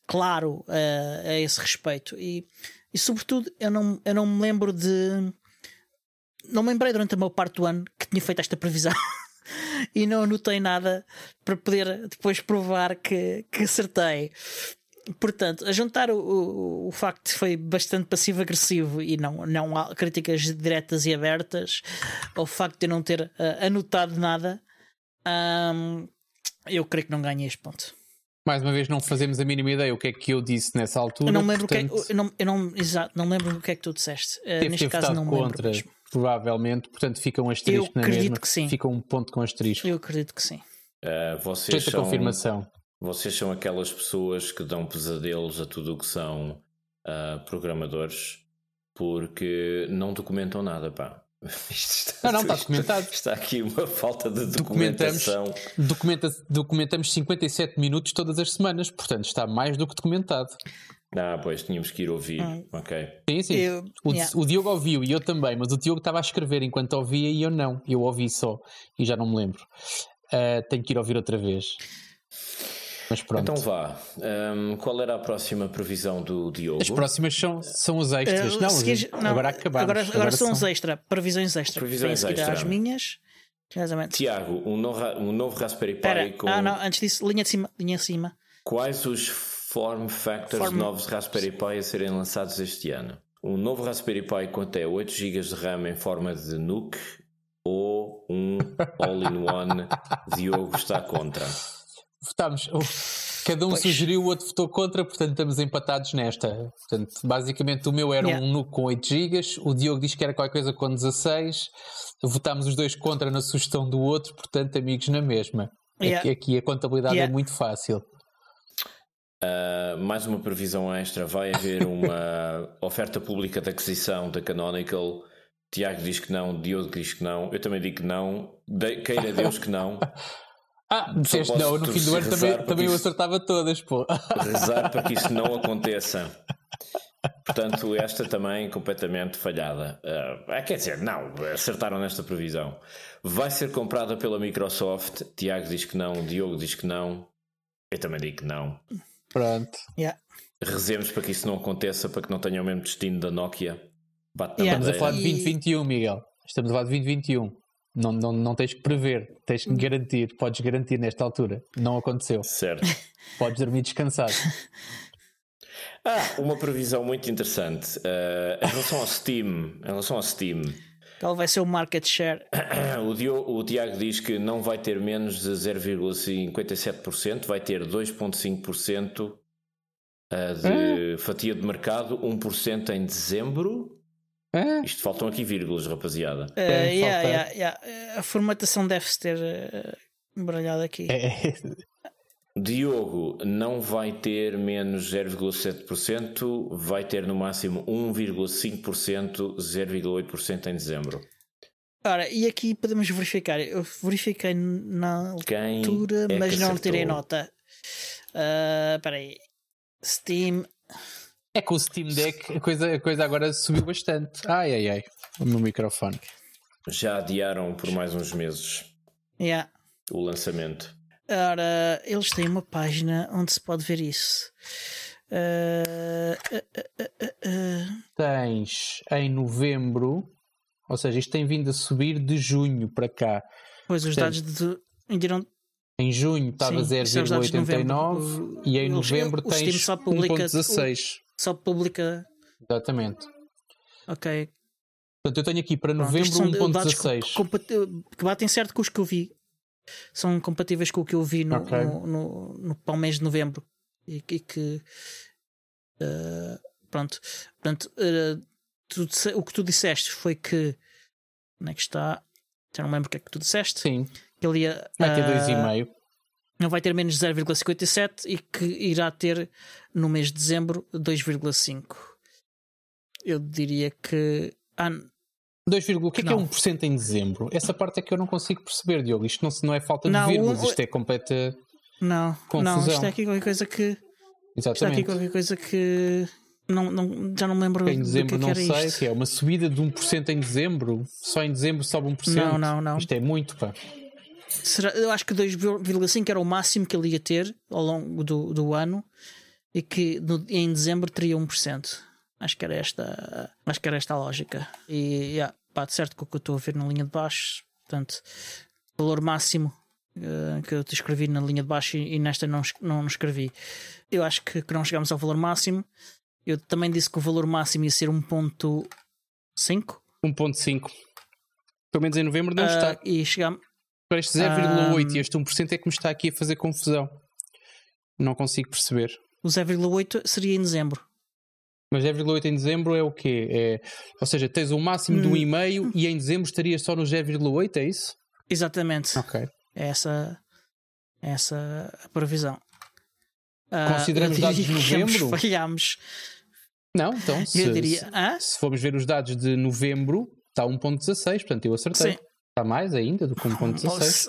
claro uh, a esse respeito e, e sobretudo eu não, eu não me lembro de não me lembrei durante a maior parte do ano que tinha feito esta previsão e não anotei nada para poder depois provar que, que acertei. Portanto, a juntar o, o, o facto que foi bastante passivo-agressivo e não, não há críticas diretas e abertas ao facto de eu não ter uh, anotado nada, um, eu creio que não ganhei este ponto. Mais uma vez, não fazemos a mínima ideia o que é que eu disse nessa altura. Eu não lembro, portanto... o que é, eu não, eu não, exato, não lembro o que é que tu disseste. Uh, neste caso, não me contra, lembro. Provavelmente, portanto, fica um asterisco eu na mesma. Que sim. Fica um ponto com asterisco. Eu acredito que sim. Uh, vocês são, confirmação. Vocês são aquelas pessoas que dão pesadelos a tudo o que são uh, programadores porque não documentam nada, pá. Está, não, não, está documentado. Está aqui uma falta de documentação. Documentamos, documentamos cinquenta e sete minutos todas as semanas, portanto está mais do que documentado. Ah, pois tínhamos que ir ouvir. Hum. Ok. Sim, sim. Eu, o, yeah. o Diogo ouviu e eu também, mas o Diogo estava a escrever enquanto ouvia e eu não. Eu ouvi só e já não me lembro. Uh, tenho que ir ouvir outra vez. Mas pronto. Então vá. Um, qual era a próxima previsão do Diogo? As próximas são, são os extras. Uh, não, seguir, não, agora acabamos. Agora, agora, agora são os extras. Previsões extras. Previsões extras. As minhas. Exatamente. Tiago, um novo, um novo Raspberry Pi com... Ah, não, antes disso, linha de cima. Linha de cima. Quais os form factors form... novos Raspberry Pi a serem lançados este ano? Um novo Raspberry Pi com até oito gigabytes de RAM em forma de NUC ou um all-in-one? Diogo está contra. Votámos, cada um pois. Sugeriu, o outro votou contra, portanto estamos empatados nesta. Portanto, basicamente o meu era yeah. um NUC com oito gigabytes, o Diogo diz que era qualquer coisa com dezasseis, votámos os dois contra na sugestão do outro, portanto amigos na mesma. Yeah. Aqui, aqui a contabilidade yeah. é muito fácil. Uh, mais uma previsão extra, vai haver uma oferta pública de aquisição da Canonical. Tiago diz que não, Diogo diz que não, eu também digo que não, de, queira Deus que não. Ah, disseste não, no fim do ano também, também eu acertava todas, pô. Rezar para que isso não aconteça. Portanto, esta também completamente falhada. Uh, quer dizer, não, acertaram nesta previsão. Vai ser comprada pela Microsoft. Tiago diz que não, Diogo diz que não. Eu também digo que não. Pronto. Yeah. Rezemos para que isso não aconteça, para que não tenha o mesmo destino da Nokia. Bate yeah. Estamos a falar de vinte vinte e um, Miguel. Estamos a falar de vinte vinte e um. Não, não, não tens que prever, tens que garantir, podes garantir nesta altura. Não aconteceu. Certo. Podes dormir descansado. Ah, uma previsão muito interessante. Uh, em relação ao Steam, em relação ao Steam. Qual vai ser o market share? O, Diogo, o Tiago diz que não vai ter menos de zero vírgula cinquenta e sete por cento, vai ter dois vírgula cinco por cento de ah. fatia de mercado, um por cento em dezembro. É? Isto faltam aqui vírgulas, rapaziada. Uh, yeah, yeah, yeah. A formatação deve-se ter uh, embrulhado aqui. É. Diogo não vai ter menos zero vírgula sete por cento, vai ter no máximo um vírgula cinco por cento, zero vírgula oito por cento em dezembro. Ora, e aqui podemos verificar. Eu verifiquei na altura, mas não tirei nota. Espera aí. Steam. É que o Steam Deck, a coisa, a coisa agora subiu bastante. Ai, ai, ai, no microfone. Já adiaram por mais uns meses yeah. o lançamento. Ora, eles têm uma página onde se pode ver isso. Uh, uh, uh, uh, uh. Tens em novembro, ou seja, isto tem vindo a subir de junho para cá. Pois, os Portanto, dados de... Indiram... Em junho estava zero vírgula oitenta e nove e em novembro o, o tens um vírgula dezasseis. Só publica... Exatamente. Ok. Portanto, eu tenho aqui para novembro um vírgula dezasseis. Que batem certo com os que eu vi. São compatíveis com o que eu vi no, okay. no, no, no, para o mês de novembro. E, e que... Uh, pronto. Portanto, uh, tu, o que tu disseste foi que... Onde é que está? Já não lembro o que é que tu disseste. Sim. Que ele ia, vai ter dois vírgula cinco. Não vai ter menos de zero vírgula cinquenta e sete e que irá ter no mês de dezembro dois vírgula cinco. Eu diria que... Ah, dois, o que é que é um por cento em dezembro? Essa parte é que eu não consigo perceber, Diogo. Isto não, não é falta de não, vírgulas, isto é completa não, confusão. Não, isto é aqui qualquer coisa que... Exatamente. Isto é aqui qualquer coisa que... Não, não, já não me lembro em dezembro, do que, é que não sei, isto. Que é uma subida de um por cento em dezembro. Só em dezembro sobe um por cento. Não, não, não. Isto é muito, pá. Será, eu acho que dois vírgula cinco era o máximo que ele ia ter ao longo do, do ano e que no, em dezembro teria um por cento. Acho que era esta, acho que era esta a lógica. E yeah, bate certo com o que eu estou a ver na linha de baixo. Portanto, o valor máximo uh, que eu te escrevi na linha de baixo e, e nesta não, não escrevi. Eu acho que, que não chegámos ao valor máximo. Eu também disse que o valor máximo ia ser um vírgula cinco. um vírgula cinco. Pelo menos em novembro não uh, está. E chegámos. Para este zero vírgula oito um... e este um por cento é que me está aqui a fazer confusão. Não consigo perceber. O zero vírgula oito seria em dezembro. Mas zero vírgula oito em dezembro é o quê? É... Ou seja, tens o máximo hum. de um vírgula cinco e em dezembro estarias só no zero vírgula oito, é isso? Exatamente. Ok. É essa, é essa a previsão. Consideramos uh, dados de novembro? Falhámos. Não, então se, eu diria, ah? se formos ver os dados de novembro, está um vírgula dezasseis, portanto eu acertei. Sim. Está mais ainda do que um vírgula dezasseis.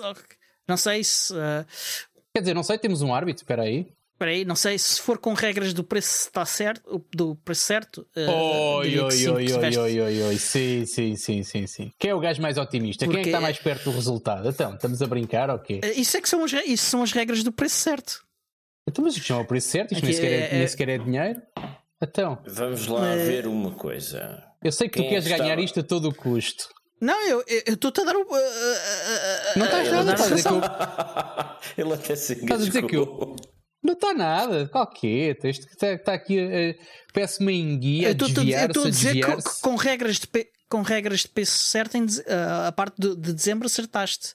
Não sei se... Uh... Quer dizer, não sei, temos um árbitro, espera aí. Espera aí, não sei, se for com regras do preço está certo, do preço certo... Uh, oi, oi, sim, oi, tiveste... oi, oi, oi, sim, sim, sim, sim, sim. Quem é o gajo mais otimista? Porque... Quem é que está mais perto do resultado? Então, estamos a brincar ou okay. quê? Isso é que são as, isso são as regras do preço certo. Então, mas isto não é o preço certo, isto nem sequer é, é... nem sequer é dinheiro. Então... Vamos lá é... ver uma coisa. Eu sei que quem tu queres está... ganhar isto a todo o custo. Não, eu estou-te a dar o. Uh, uh, uh, não estás nada, estás a dizer que eu. Ele até se engasgou. Estás a dizer que eu. Não está nada, qualquer. Isto que está tá aqui. Uh, Peço-me em guia. Eu estou a dizer que com regras de, pe... com regras de preço certo, em de... uh, a parte de, de dezembro acertaste.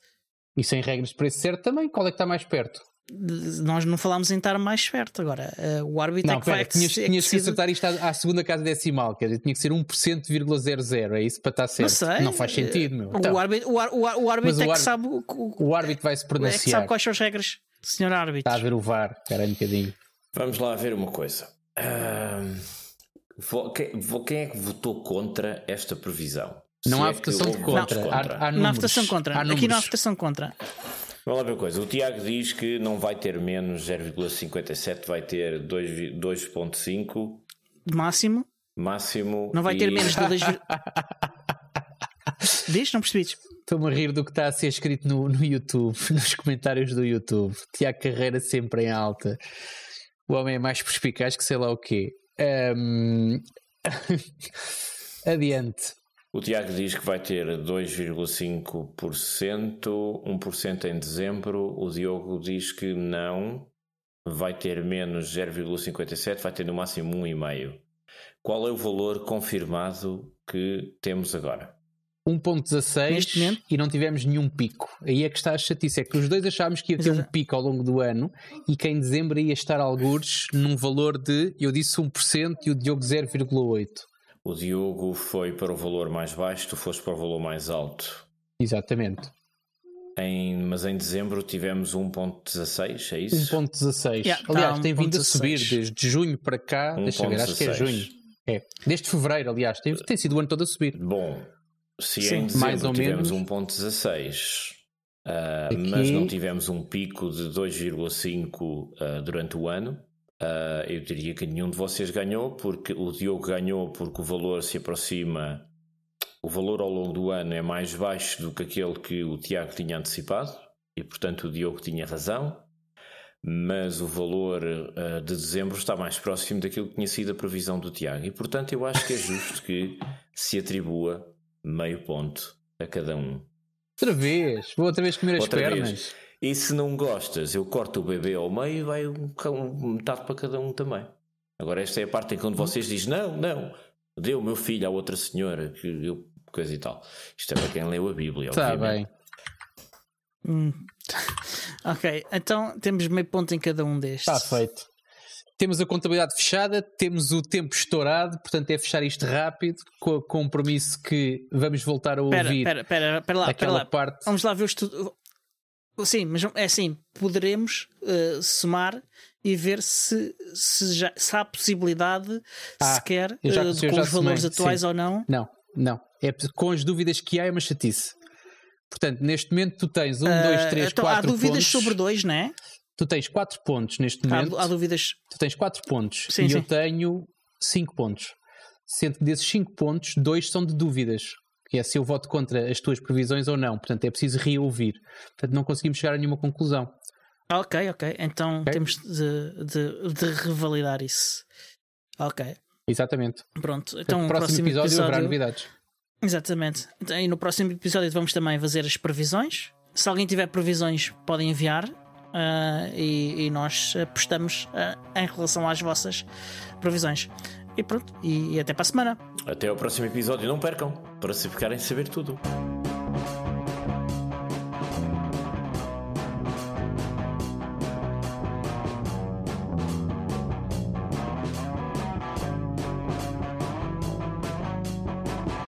E sem regras de preço certo também? Qual é que está mais perto? De... Nós não falámos em estar mais perto agora. Uh, o árbitro não, é que pera, vai tinhas, é tinhas que acertar isto à, à segunda casa decimal, quer dizer, tinha que ser um por cento vírgula zero zero, é isso para estar certo. Não, sei. Não faz sentido, meu. Então, o árbitro, o, o, o árbitro é que sabe. O, o, o árbitro vai se pronunciar. É que sabe quais são as regras, senhor árbitro. Está a ver o V A R, caralho, um bocadinho. Vamos lá ver uma coisa. Uh, quem é que votou contra esta previsão? Não Se há é votação de contra. Não, contra. Há, há não há votação contra. Há Aqui não há votação contra. Vamos lá ver uma coisa, o Tiago diz que não vai ter menos zero vírgula cinquenta e sete, vai ter dois vírgula cinco máximo. Máximo. Não vai e... ter menos de dois. Diz? Não percebiste? Estou-me a rir do que está a ser escrito no, no YouTube, nos comentários do YouTube. Tiago Carreira sempre em alta. O homem é mais perspicaz que sei lá o quê. Um... Adiante. O Tiago diz que vai ter dois vírgula cinco por cento, um por cento em dezembro. O Diogo diz que não, vai ter menos zero vírgula cinquenta e sete, vai ter no máximo um vírgula cinco. Qual é o valor confirmado que temos agora? um vírgula dezasseis e não tivemos nenhum pico. Aí é que está a chatice, é que os dois achámos que ia ter Exato. um pico ao longo do ano e que em dezembro ia estar algures num valor de, eu disse um por cento e o Diogo zero vírgula oito por cento. O Diogo foi para o valor mais baixo, tu foste para o valor mais alto. Exatamente. Em, mas em dezembro tivemos um vírgula dezasseis, é isso? um vírgula dezasseis. Yeah, aliás, tá, tem vindo a subir desde junho para cá. Deixa eu ver, acho que é junho. É. Desde fevereiro, aliás, tem, tem sido o ano todo a subir. Bom, se Sim, em dezembro mais ou tivemos um vírgula dezasseis, uh, mas não tivemos um pico de dois vírgula cinco uh, durante o ano, Uh, eu diria que nenhum de vocês ganhou, porque o Diogo ganhou porque o valor se aproxima, o valor ao longo do ano é mais baixo do que aquele que o Tiago tinha antecipado e, portanto, o Diogo tinha razão, mas o valor uh, de dezembro está mais próximo daquilo que tinha sido a previsão do Tiago e, portanto, eu acho que é justo que se atribua meio ponto a cada um. Outra vez, vou outra vez comer outra as pernas. Vez. E se não gostas, eu corto o bebê ao meio e vai um, um, metade para cada um também. Agora esta é a parte em que vocês dizem, não, não, dê o meu filho à outra senhora, que eu, coisa e tal. Isto é para quem leu a Bíblia. Está bem. Hum. Ok, então temos meio ponto em cada um destes. Está feito. Temos a contabilidade fechada, temos o tempo estourado, portanto é fechar isto rápido, com o compromisso que vamos voltar a ouvir. Pera, pera, pera lá, aquela pera lá. Parte. Vamos lá ver o estudo... Sim, mas é assim, poderemos uh, somar e ver se, se, já, se há possibilidade ah, sequer uh, consigo, com os valores somei. Atuais sim. Ou não. Não, não. É, com as dúvidas que há é uma chatice. Portanto, neste momento tu tens um, dois, três, quatro pontos. Há dúvidas sobre dois, não é? Tu tens quatro pontos neste momento. Há, há dúvidas. Tu tens quatro pontos sim, e sim. Eu tenho cinco pontos. Sendo que desses cinco pontos, dois são de dúvidas. Que é se eu voto contra as tuas previsões ou não. Portanto, é preciso reouvir. Portanto, não conseguimos chegar a nenhuma conclusão. Ok, ok. Então okay. Temos de, de, de revalidar isso. Ok. Exatamente. Pronto. Então, no próximo, próximo episódio, episódio haverá novidades. Exatamente. Então, e no próximo episódio vamos também fazer as previsões. Se alguém tiver previsões, podem enviar. Uh, e, e nós apostamos uh, em relação às vossas previsões. E pronto, e até para a semana. Até ao próximo episódio, não percam, para se ficarem a saber tudo.